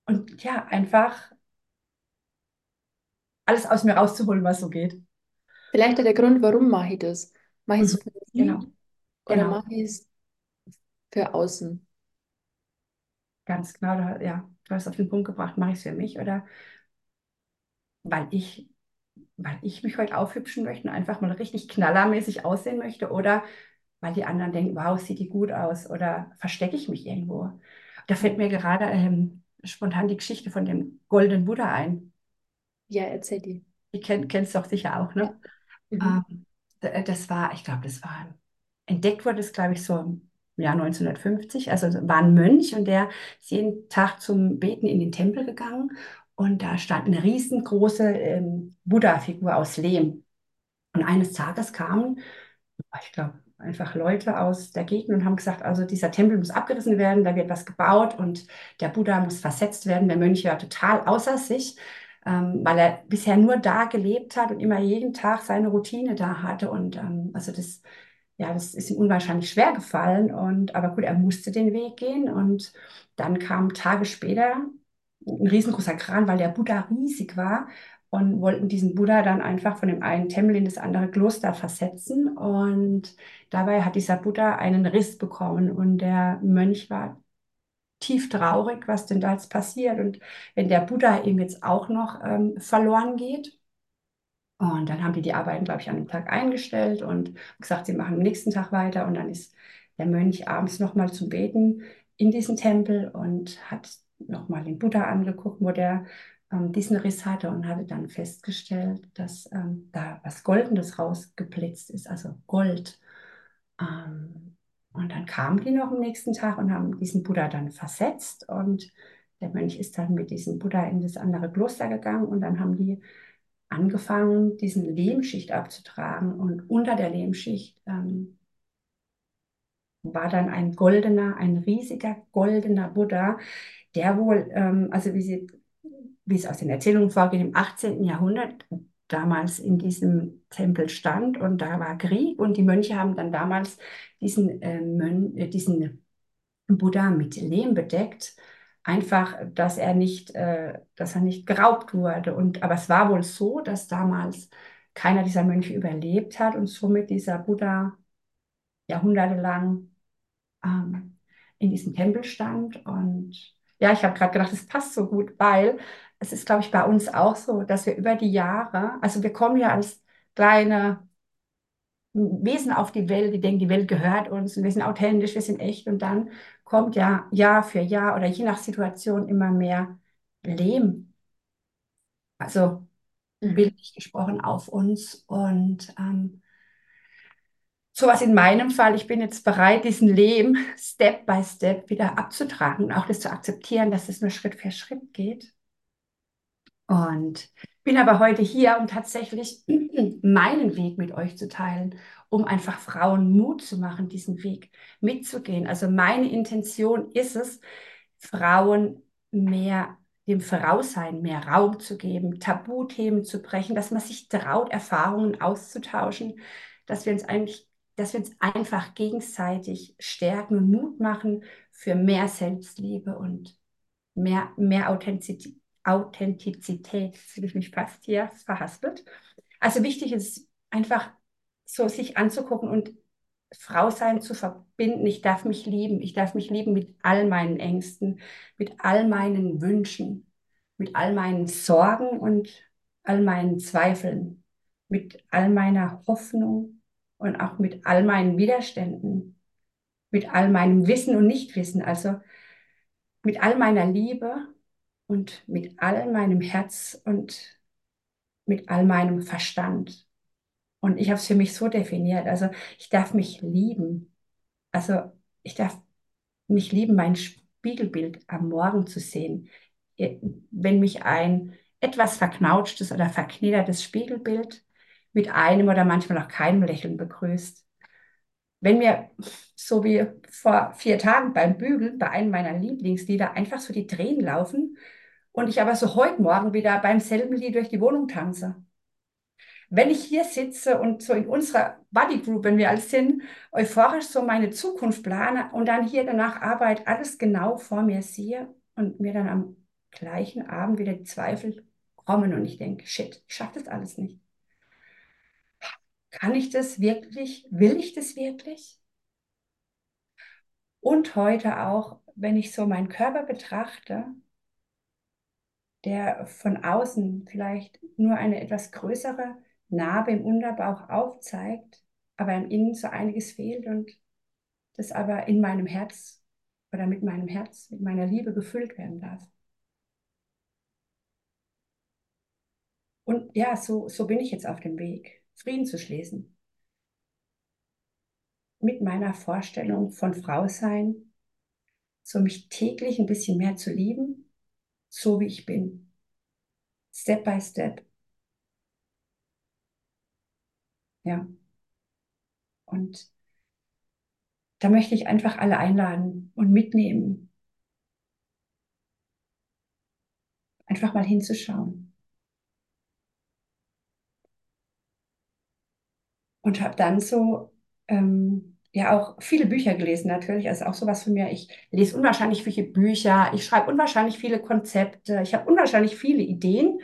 und ja, einfach alles aus mir rauszuholen, was so geht. Vielleicht der Grund, warum mache ich das. Mache ich es für mich genau. oder genau. mache ich es für außen? Ganz genau, du, ja, du hast auf den Punkt gebracht, mache ich es für mich oder weil ich, weil ich mich heute aufhübschen möchte und einfach mal richtig knallermäßig aussehen möchte oder weil die anderen denken, wow, sieht die gut aus oder verstecke ich mich irgendwo. Da fällt mir gerade ähm, spontan die Geschichte von dem goldenen Buddha ein. Ja, erzähl die. Die kenn, kennst du doch sicher auch, ne? Ja. Mhm. Ähm, das war, ich glaube, das war, entdeckt wurde das, glaube ich, so im Jahr neunzehnhundertfünfzig. Also war ein Mönch und der ist jeden Tag zum Beten in den Tempel gegangen und da stand eine riesengroße ähm, Buddha-Figur aus Lehm. Und eines Tages kamen, ich glaube, einfach Leute aus der Gegend und haben gesagt, also dieser Tempel muss abgerissen werden, da wird was gebaut und der Buddha muss versetzt werden. Der Mönch war total außer sich, ähm, weil er bisher nur da gelebt hat und immer jeden Tag seine Routine da hatte. Und ähm, also das, ja, das ist ihm unwahrscheinlich schwer gefallen. Und, aber gut, er musste den Weg gehen. Und dann kam Tage später ein riesengroßer Kran, weil der Buddha riesig war und wollten diesen Buddha dann einfach von dem einen Tempel in das andere Kloster versetzen und dabei hat dieser Buddha einen Riss bekommen und der Mönch war tief traurig, was denn da jetzt passiert und wenn der Buddha eben jetzt auch noch ähm, verloren geht. Und dann haben die die Arbeiten, glaube ich, an dem Tag eingestellt und gesagt, sie machen am nächsten Tag weiter und dann ist der Mönch abends nochmal zum Beten in diesen Tempel und hat nochmal den Buddha angeguckt, wo der ähm, diesen Riss hatte und hatte dann festgestellt, dass ähm, da was Goldenes rausgeblitzt ist, also Gold. Ähm, und dann kamen die noch am nächsten Tag und haben diesen Buddha dann versetzt und der Mönch ist dann mit diesem Buddha in das andere Kloster gegangen und dann haben die angefangen, diesen Lehmschicht abzutragen und unter der Lehmschicht ähm, war dann ein goldener, ein riesiger goldener Buddha, der wohl, ähm, also wie, sie, wie es aus den Erzählungen vorgeht, im achtzehnten. Jahrhundert damals in diesem Tempel stand und da war Krieg und die Mönche haben dann damals diesen, äh, Mön- äh, diesen Buddha mit Lehm bedeckt, einfach, dass er nicht, äh, dass er nicht geraubt wurde. Und, aber es war wohl so, dass damals keiner dieser Mönche überlebt hat und somit dieser Buddha jahrhundertelang ähm, in diesem Tempel stand und ja, ich habe gerade gedacht, das passt so gut, weil es ist, glaube ich, bei uns auch so, dass wir über die Jahre, also wir kommen ja als kleine Wesen auf die Welt, die denken, die Welt gehört uns und wir sind authentisch, wir sind echt und dann kommt ja Jahr für Jahr oder je nach Situation immer mehr Lehm, also bildlich gesprochen auf uns und ähm, sowas in meinem Fall, ich bin jetzt bereit, diesen Lehm Step by Step wieder abzutragen und auch das zu akzeptieren, dass es nur Schritt für Schritt geht. Und bin aber heute hier, um tatsächlich meinen Weg mit euch zu teilen, um einfach Frauen Mut zu machen, diesen Weg mitzugehen. Also meine Intention ist es, Frauen mehr dem Frausein mehr Raum zu geben, Tabuthemen zu brechen, dass man sich traut, Erfahrungen auszutauschen, dass wir uns eigentlich dass wir uns einfach gegenseitig stärken und Mut machen für mehr Selbstliebe und mehr, mehr Authentizität. Authentizität. Jetzt habe ich mich fast hier verhaspelt. Also wichtig ist einfach so, sich anzugucken und Frau sein zu verbinden. Ich darf mich lieben. Ich darf mich lieben mit all meinen Ängsten, mit all meinen Wünschen, mit all meinen Sorgen und all meinen Zweifeln, mit all meiner Hoffnung, und auch mit all meinen Widerständen, mit all meinem Wissen und Nichtwissen, also mit all meiner Liebe und mit all meinem Herz und mit all meinem Verstand. Und ich habe es für mich so definiert, also ich darf mich lieben, also ich darf mich lieben, mein Spiegelbild am Morgen zu sehen. Wenn mich ein etwas verknautschtes oder verknedertes Spiegelbild mit einem oder manchmal auch keinem Lächeln begrüßt. Wenn mir, so wie vor vier Tagen beim Bügeln, bei einem meiner Lieblingslieder einfach so die Tränen laufen und ich aber so heute Morgen wieder beim selben Lied durch die Wohnung tanze. wenn ich hier sitze und so in unserer Bodygroup, wenn wir alles sind, euphorisch so meine Zukunft plane und dann hier danach Arbeit alles genau vor mir sehe und mir dann am gleichen Abend wieder die Zweifel kommen und ich denke, shit, ich schaffe das alles nicht. Kann ich das wirklich? Will ich das wirklich? Und heute auch, wenn ich so meinen Körper betrachte, der von außen vielleicht nur eine etwas größere Narbe im Unterbauch aufzeigt, aber im Innen so einiges fehlt und das aber in meinem Herz oder mit meinem Herz, mit meiner Liebe gefüllt werden darf. Und ja, so, so bin ich jetzt auf dem Weg, Frieden zu schließen. Mit meiner Vorstellung von Frau sein, so mich täglich ein bisschen mehr zu lieben, so wie ich bin. Step by step. Ja. Und da möchte ich einfach alle einladen und mitnehmen. Einfach mal hinzuschauen. Und habe dann so, ähm, ja auch viele Bücher gelesen natürlich, also auch sowas von mir, ich lese unwahrscheinlich viele Bücher, ich schreibe unwahrscheinlich viele Konzepte, ich habe unwahrscheinlich viele Ideen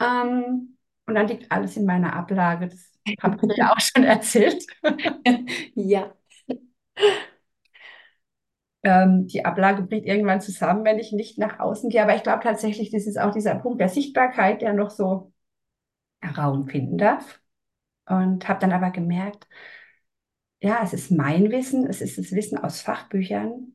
ähm, und dann liegt alles in meiner Ablage, das habe ich ja auch schon erzählt. Ja. Ähm, die Ablage bricht irgendwann zusammen, wenn ich nicht nach außen gehe, aber ich glaube tatsächlich, das ist auch dieser Punkt der Sichtbarkeit, der noch so Raum finden darf und habe dann aber gemerkt, ja, es ist mein Wissen, es ist das Wissen aus Fachbüchern,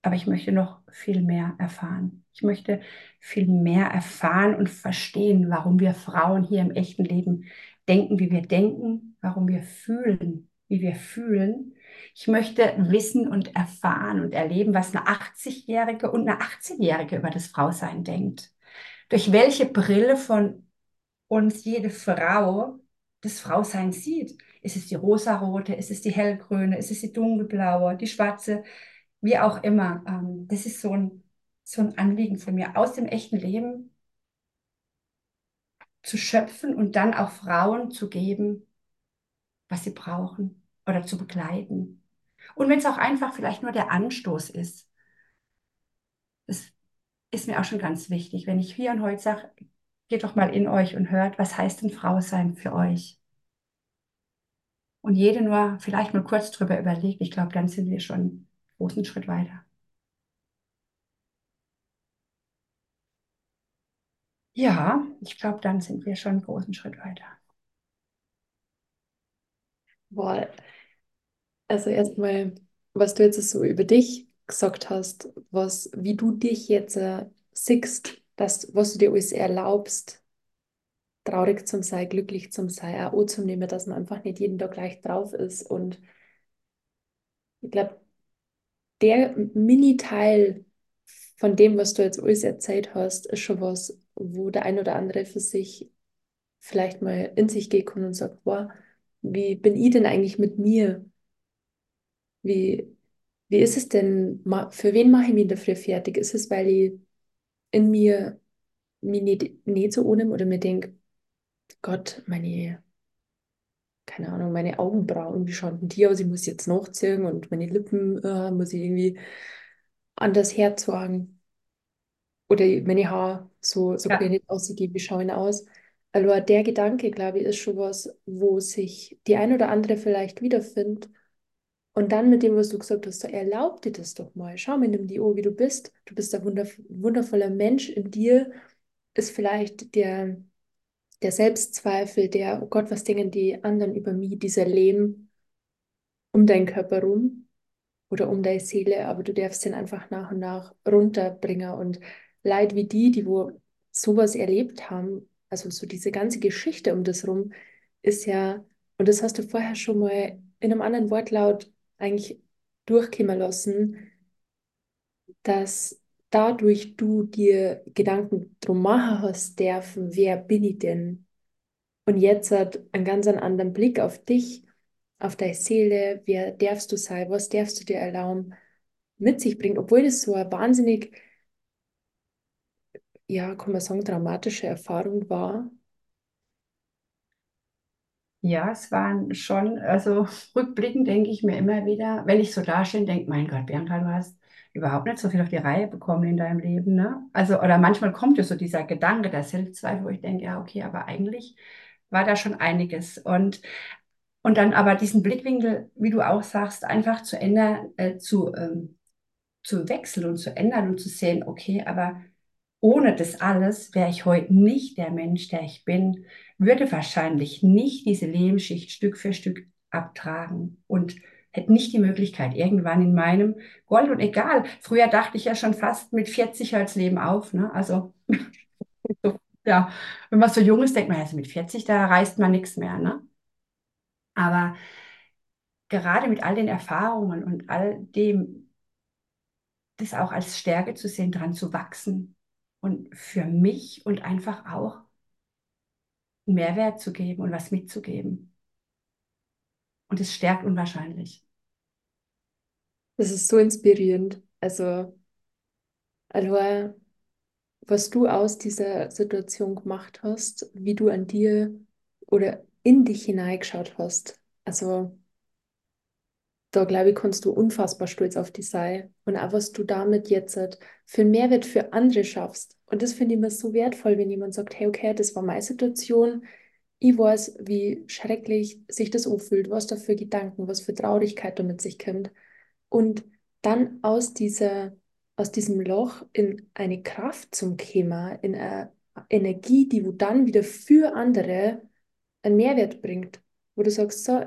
aber ich möchte noch viel mehr erfahren. Ich möchte viel mehr erfahren und verstehen, warum wir Frauen hier im echten Leben denken, wie wir denken, warum wir fühlen, wie wir fühlen. Ich möchte wissen und erfahren und erleben, was eine achtzigjährige und eine achtzehnjährige über das Frausein denkt. Durch welche Brille von uns jede Frau das Frausein sieht. Ist es die rosarote, ist es die hellgrüne, ist es die dunkelblaue, die schwarze, wie auch immer. Das ist so ein, so ein Anliegen von mir, aus dem echten Leben zu schöpfen und dann auch Frauen zu geben, was sie brauchen oder zu begleiten. Und wenn es auch einfach vielleicht nur der Anstoß ist, das ist mir auch schon ganz wichtig, wenn ich hier und heute sage, geht doch mal in euch und hört, was heißt denn Frau sein für euch? Und jede nur vielleicht mal kurz drüber überlegt. Ich glaube, dann sind wir schon einen großen Schritt weiter. Ja, ich glaube, dann sind wir schon einen großen Schritt weiter. Boah. Also erstmal, was du jetzt so über dich gesagt hast, was, wie du dich jetzt äh, siehst, dass, was du dir alles erlaubst, traurig zum Sein, glücklich zum Sein, auch anzunehmen, dass man einfach nicht jeden Tag gleich drauf ist. Und ich glaube, der Mini-Teil von dem, was du jetzt alles erzählt hast, ist schon was, wo der ein oder andere für sich vielleicht mal in sich gehen kann und sagt, wow, wie bin ich denn eigentlich mit mir? Wie, wie ist es denn, für wen mache ich mich dafür fertig? Ist es, weil ich in mir mich nicht, nicht so ohne oder mir denke, Gott, meine, keine Ahnung, meine Augenbrauen, wie schauen denn die aus? Ich muss jetzt nachziehen und meine Lippen äh, muss ich irgendwie anders herzogen. Oder meine Haare, so, so ja. Kann ich nicht aussehen, wie schauen aus? Also der Gedanke, glaube ich, ist schon was, wo sich die ein oder andere vielleicht wiederfindet. Und dann mit dem, was du gesagt hast, so erlaub dir das doch mal. Schau mir in die Ohren, wie du bist. Du bist ein wunderv- wundervoller Mensch. In dir ist vielleicht der, der Selbstzweifel, der, oh Gott, was denken die anderen über mich, dieser Lehm um deinen Körper rum oder um deine Seele, aber du darfst den einfach nach und nach runterbringen und Leid wie die, die wo sowas erlebt haben, also so diese ganze Geschichte um das rum, ist ja, und das hast du vorher schon mal in einem anderen Wortlaut eigentlich durchkommen lassen, dass dadurch du dir Gedanken drum machen hast dürfen, wer bin ich denn? Und jetzt hat einen ganz anderen Blick auf dich, auf deine Seele, wer darfst du sein, was darfst du dir erlauben, mit sich bringt, obwohl das so eine wahnsinnig, ja, kann man sagen, dramatische Erfahrung war. Ja, es waren schon, also rückblickend denke ich mir immer wieder, wenn ich so dastehe, denke, mein Gott, Bianca, du hast überhaupt nicht so viel auf die Reihe bekommen in deinem Leben, ne? Also, oder manchmal kommt ja so dieser Gedanke, der Selbstzweifel, wo ich denke, ja, okay, aber eigentlich war da schon einiges. Und, und dann aber diesen Blickwinkel, wie du auch sagst, einfach zu ändern, äh, zu, ähm, zu wechseln und zu ändern und zu sehen, okay, aber ohne das alles wäre ich heute nicht der Mensch, der ich bin, würde wahrscheinlich nicht diese Lebensschicht Stück für Stück abtragen und hätte nicht die Möglichkeit, irgendwann in meinem Gold und egal. Früher dachte ich ja schon fast mit vierzig hört das Leben auf, ne? Also, ja, wenn man so jung ist, denkt man, also mit vierzig, da reißt man nichts mehr, ne? Aber gerade mit all den Erfahrungen und all dem, das auch als Stärke zu sehen, dran zu wachsen und für mich und einfach auch Mehrwert zu geben und was mitzugeben. Und es stärkt unwahrscheinlich. Das ist so inspirierend. Also, also, was du aus dieser Situation gemacht hast, wie du an dir oder in dich hineingeschaut hast, also da glaube ich, kannst du unfassbar stolz auf dich sein. Und auch was du damit jetzt für einen Mehrwert für andere schaffst. Und das finde ich immer so wertvoll, wenn jemand sagt, hey, okay, das war meine Situation, ich weiß, wie schrecklich sich das anfühlt, was da für Gedanken, was für Traurigkeit da mit sich kommt. Und dann aus, dieser, aus diesem Loch in eine Kraft zum Thema, in eine Energie, die wo dann wieder für andere einen Mehrwert bringt. Wo du sagst, so,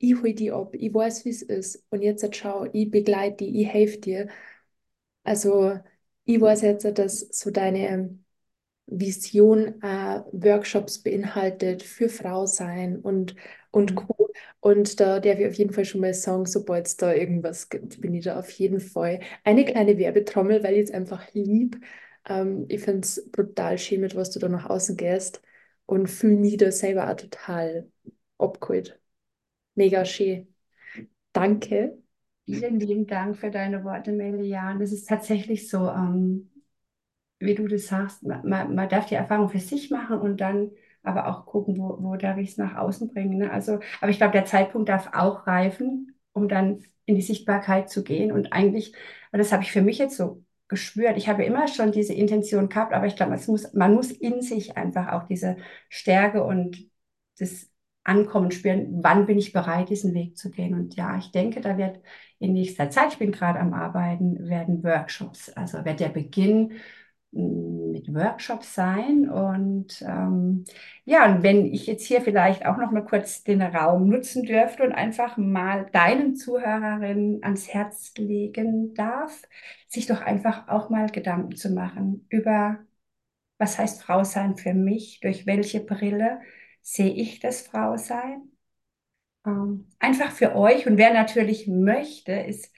ich hole die ab, ich weiß, wie es ist. Und jetzt schau, ich begleite die, ich helfe dir. Also ich weiß jetzt, dass so deine Vision äh, Workshops beinhaltet für Frau sein und, und Co. Und da darf ich auf jeden Fall schon mal sagen, sobald es da irgendwas gibt, bin ich da auf jeden Fall eine kleine Werbetrommel, weil ich es einfach lieb. Ähm, ich finde es brutal schön, mit was du da nach außen gehst und fühle mich da selber auch total abgeholt. Mega schön. Danke. Vielen lieben Dank für deine Worte, Melian. Das ist tatsächlich so, ähm wie du das sagst, man, man darf die Erfahrung für sich machen und dann aber auch gucken, wo, wo darf ich es nach außen bringen, ne? Also, aber ich glaube, der Zeitpunkt darf auch reifen, um dann in die Sichtbarkeit zu gehen. Und eigentlich, und das habe ich für mich jetzt so gespürt, ich habe immer schon diese Intention gehabt, aber ich glaube, man muss, man muss in sich einfach auch diese Stärke und das Ankommen spüren, wann bin ich bereit, diesen Weg zu gehen. Und ja, ich denke, da wird in nächster Zeit, ich bin gerade am Arbeiten, werden Workshops, also wird der Beginn mit Workshops sein und ähm, ja, und wenn ich jetzt hier vielleicht auch noch mal kurz den Raum nutzen dürfte und einfach mal deinen Zuhörerinnen ans Herz legen darf, sich doch einfach auch mal Gedanken zu machen über, was heißt Frausein für mich, durch welche Brille sehe ich das Frausein? Ähm, einfach für euch und wer natürlich möchte, ist,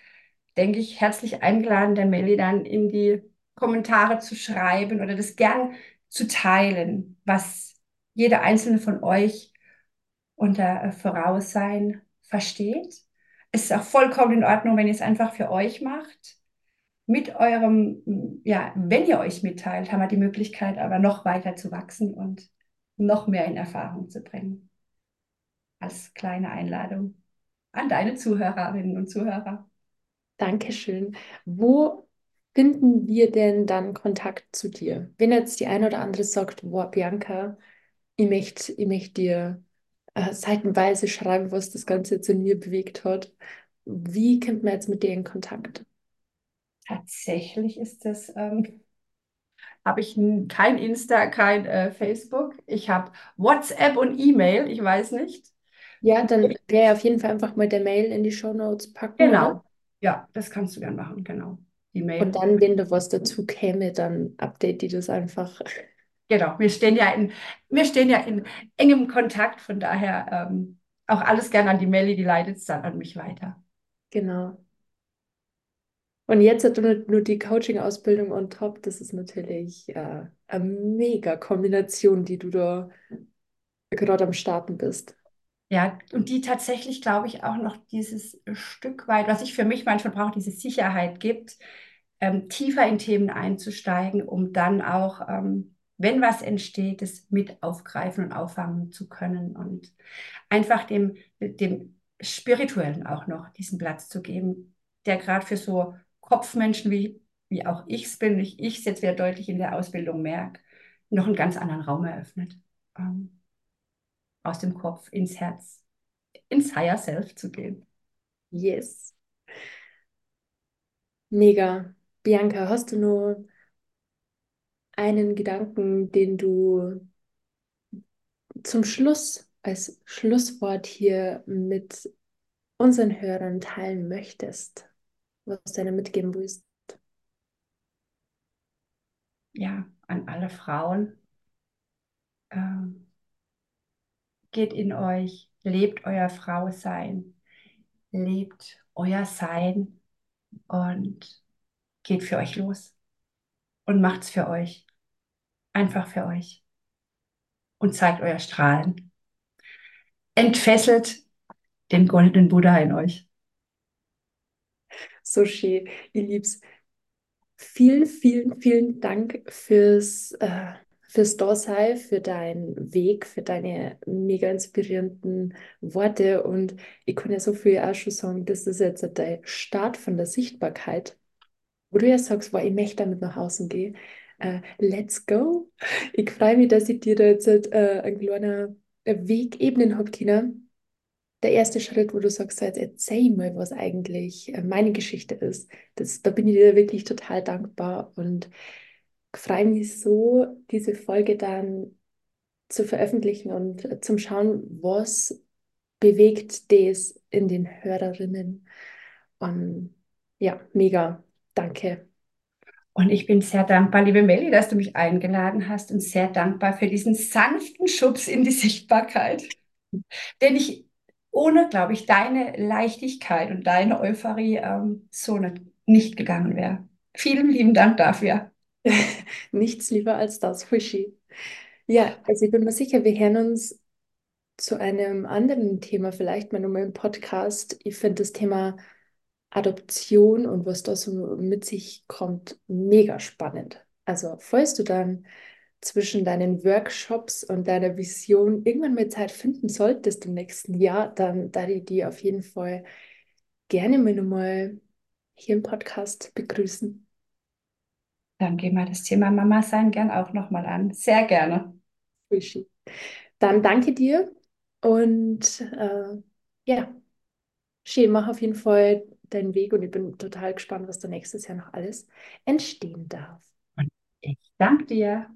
denke ich, herzlich eingeladen, der Melli dann in die Kommentare zu schreiben oder das gern zu teilen, was jeder einzelne von euch unter Voraussein versteht. Es ist auch vollkommen in Ordnung, wenn ihr es einfach für euch macht. Mit eurem, ja, wenn ihr euch mitteilt, haben wir die Möglichkeit, aber noch weiter zu wachsen und noch mehr in Erfahrung zu bringen. Als kleine Einladung an deine Zuhörerinnen und Zuhörer. Dankeschön. Wo finden wir denn dann Kontakt zu dir? Wenn jetzt die eine oder andere sagt, wow, Bianca, ich möchte, ich möchte dir äh, seitenweise schreiben, was das Ganze jetzt in mir bewegt hat. Wie kommt man jetzt mit dir in Kontakt? Tatsächlich ist das, ähm, habe ich kein Insta, kein äh, Facebook. Ich habe WhatsApp und E-Mail, ich weiß nicht. Ja, dann wäre auf jeden Fall einfach mal der Mail in die Shownotes packen. Genau, oder? Ja, das kannst du gerne machen, genau. Und dann, wenn da was dazu käme, dann update die das einfach. Genau, wir stehen ja in, wir stehen ja in engem Kontakt, von daher ähm, auch alles gerne an die Melli, die leitet es dann an mich weiter. Genau. Und jetzt hat nur, nur die Coaching-Ausbildung on top, das ist natürlich äh, eine mega Kombination, die du da gerade am Starten bist. Ja, und die tatsächlich, glaube ich, auch noch dieses Stück weit, was ich für mich manchmal brauche, diese Sicherheit gibt, ähm, tiefer in Themen einzusteigen, um dann auch ähm, wenn was entsteht, es mit aufgreifen und auffangen zu können und einfach dem, dem Spirituellen auch noch diesen Platz zu geben, der gerade für so Kopfmenschen wie, wie auch ich es bin, ich es jetzt wieder deutlich in der Ausbildung merke, noch einen ganz anderen Raum eröffnet. Ähm, aus dem Kopf ins Herz, ins Higher Self zu gehen. Yes. Mega. Bianca, hast du nur einen Gedanken, den du zum Schluss als Schlusswort hier mit unseren Hörern teilen möchtest, was du ihnen mitgeben willst? Ja, an alle Frauen. Ähm, geht in euch, lebt euer Frausein, lebt euer Sein und geht für euch los und macht's für euch, einfach für euch und zeigt euer Strahlen. Entfesselt den goldenen Buddha in euch. So schön, ihr Liebs. Vielen, vielen, vielen Dank fürs, äh, fürs Dasein, für deinen Weg, für deine mega inspirierenden Worte. Und ich kann ja so viel auch schon sagen, das ist jetzt der Start von der Sichtbarkeit, wo du ja sagst, wow, ich möchte damit nach außen gehen. Uh, let's go. Ich freue mich, dass ich dir da jetzt uh, einen kleinen Weg ebnen habe, Tina. Der erste Schritt, wo du sagst, jetzt erzähl mal, was eigentlich meine Geschichte ist. Das, da bin ich dir wirklich total dankbar und freue mich so, diese Folge dann zu veröffentlichen und zum Schauen, was bewegt das in den Hörerinnen. Um, ja, mega. Danke. Und ich bin sehr dankbar, liebe Melli, dass du mich eingeladen hast und sehr dankbar für diesen sanften Schubs in die Sichtbarkeit. Denn ich ohne, glaube ich, deine Leichtigkeit und deine Euphorie ähm, so nicht, nicht gegangen wäre. Vielen lieben Dank dafür. Nichts lieber als das, Fushi. Ja, also ich bin mir sicher, wir hören uns zu einem anderen Thema vielleicht mal nochmal im Podcast. Ich finde das Thema Adoption und was da so mit sich kommt, mega spannend. Also falls du dann zwischen deinen Workshops und deiner Vision irgendwann mal Zeit finden solltest im nächsten Jahr, dann darf ich dich auf jeden Fall gerne mal nochmal hier im Podcast begrüßen. Dann gehen wir das Thema Mama sein gern auch nochmal an. Sehr gerne. Dann danke dir und äh, ja, schön, mach auf jeden Fall deinen Weg und ich bin total gespannt, was da nächstes Jahr noch alles entstehen darf. Und ich danke dir.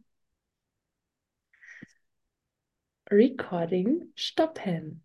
Recording stoppen.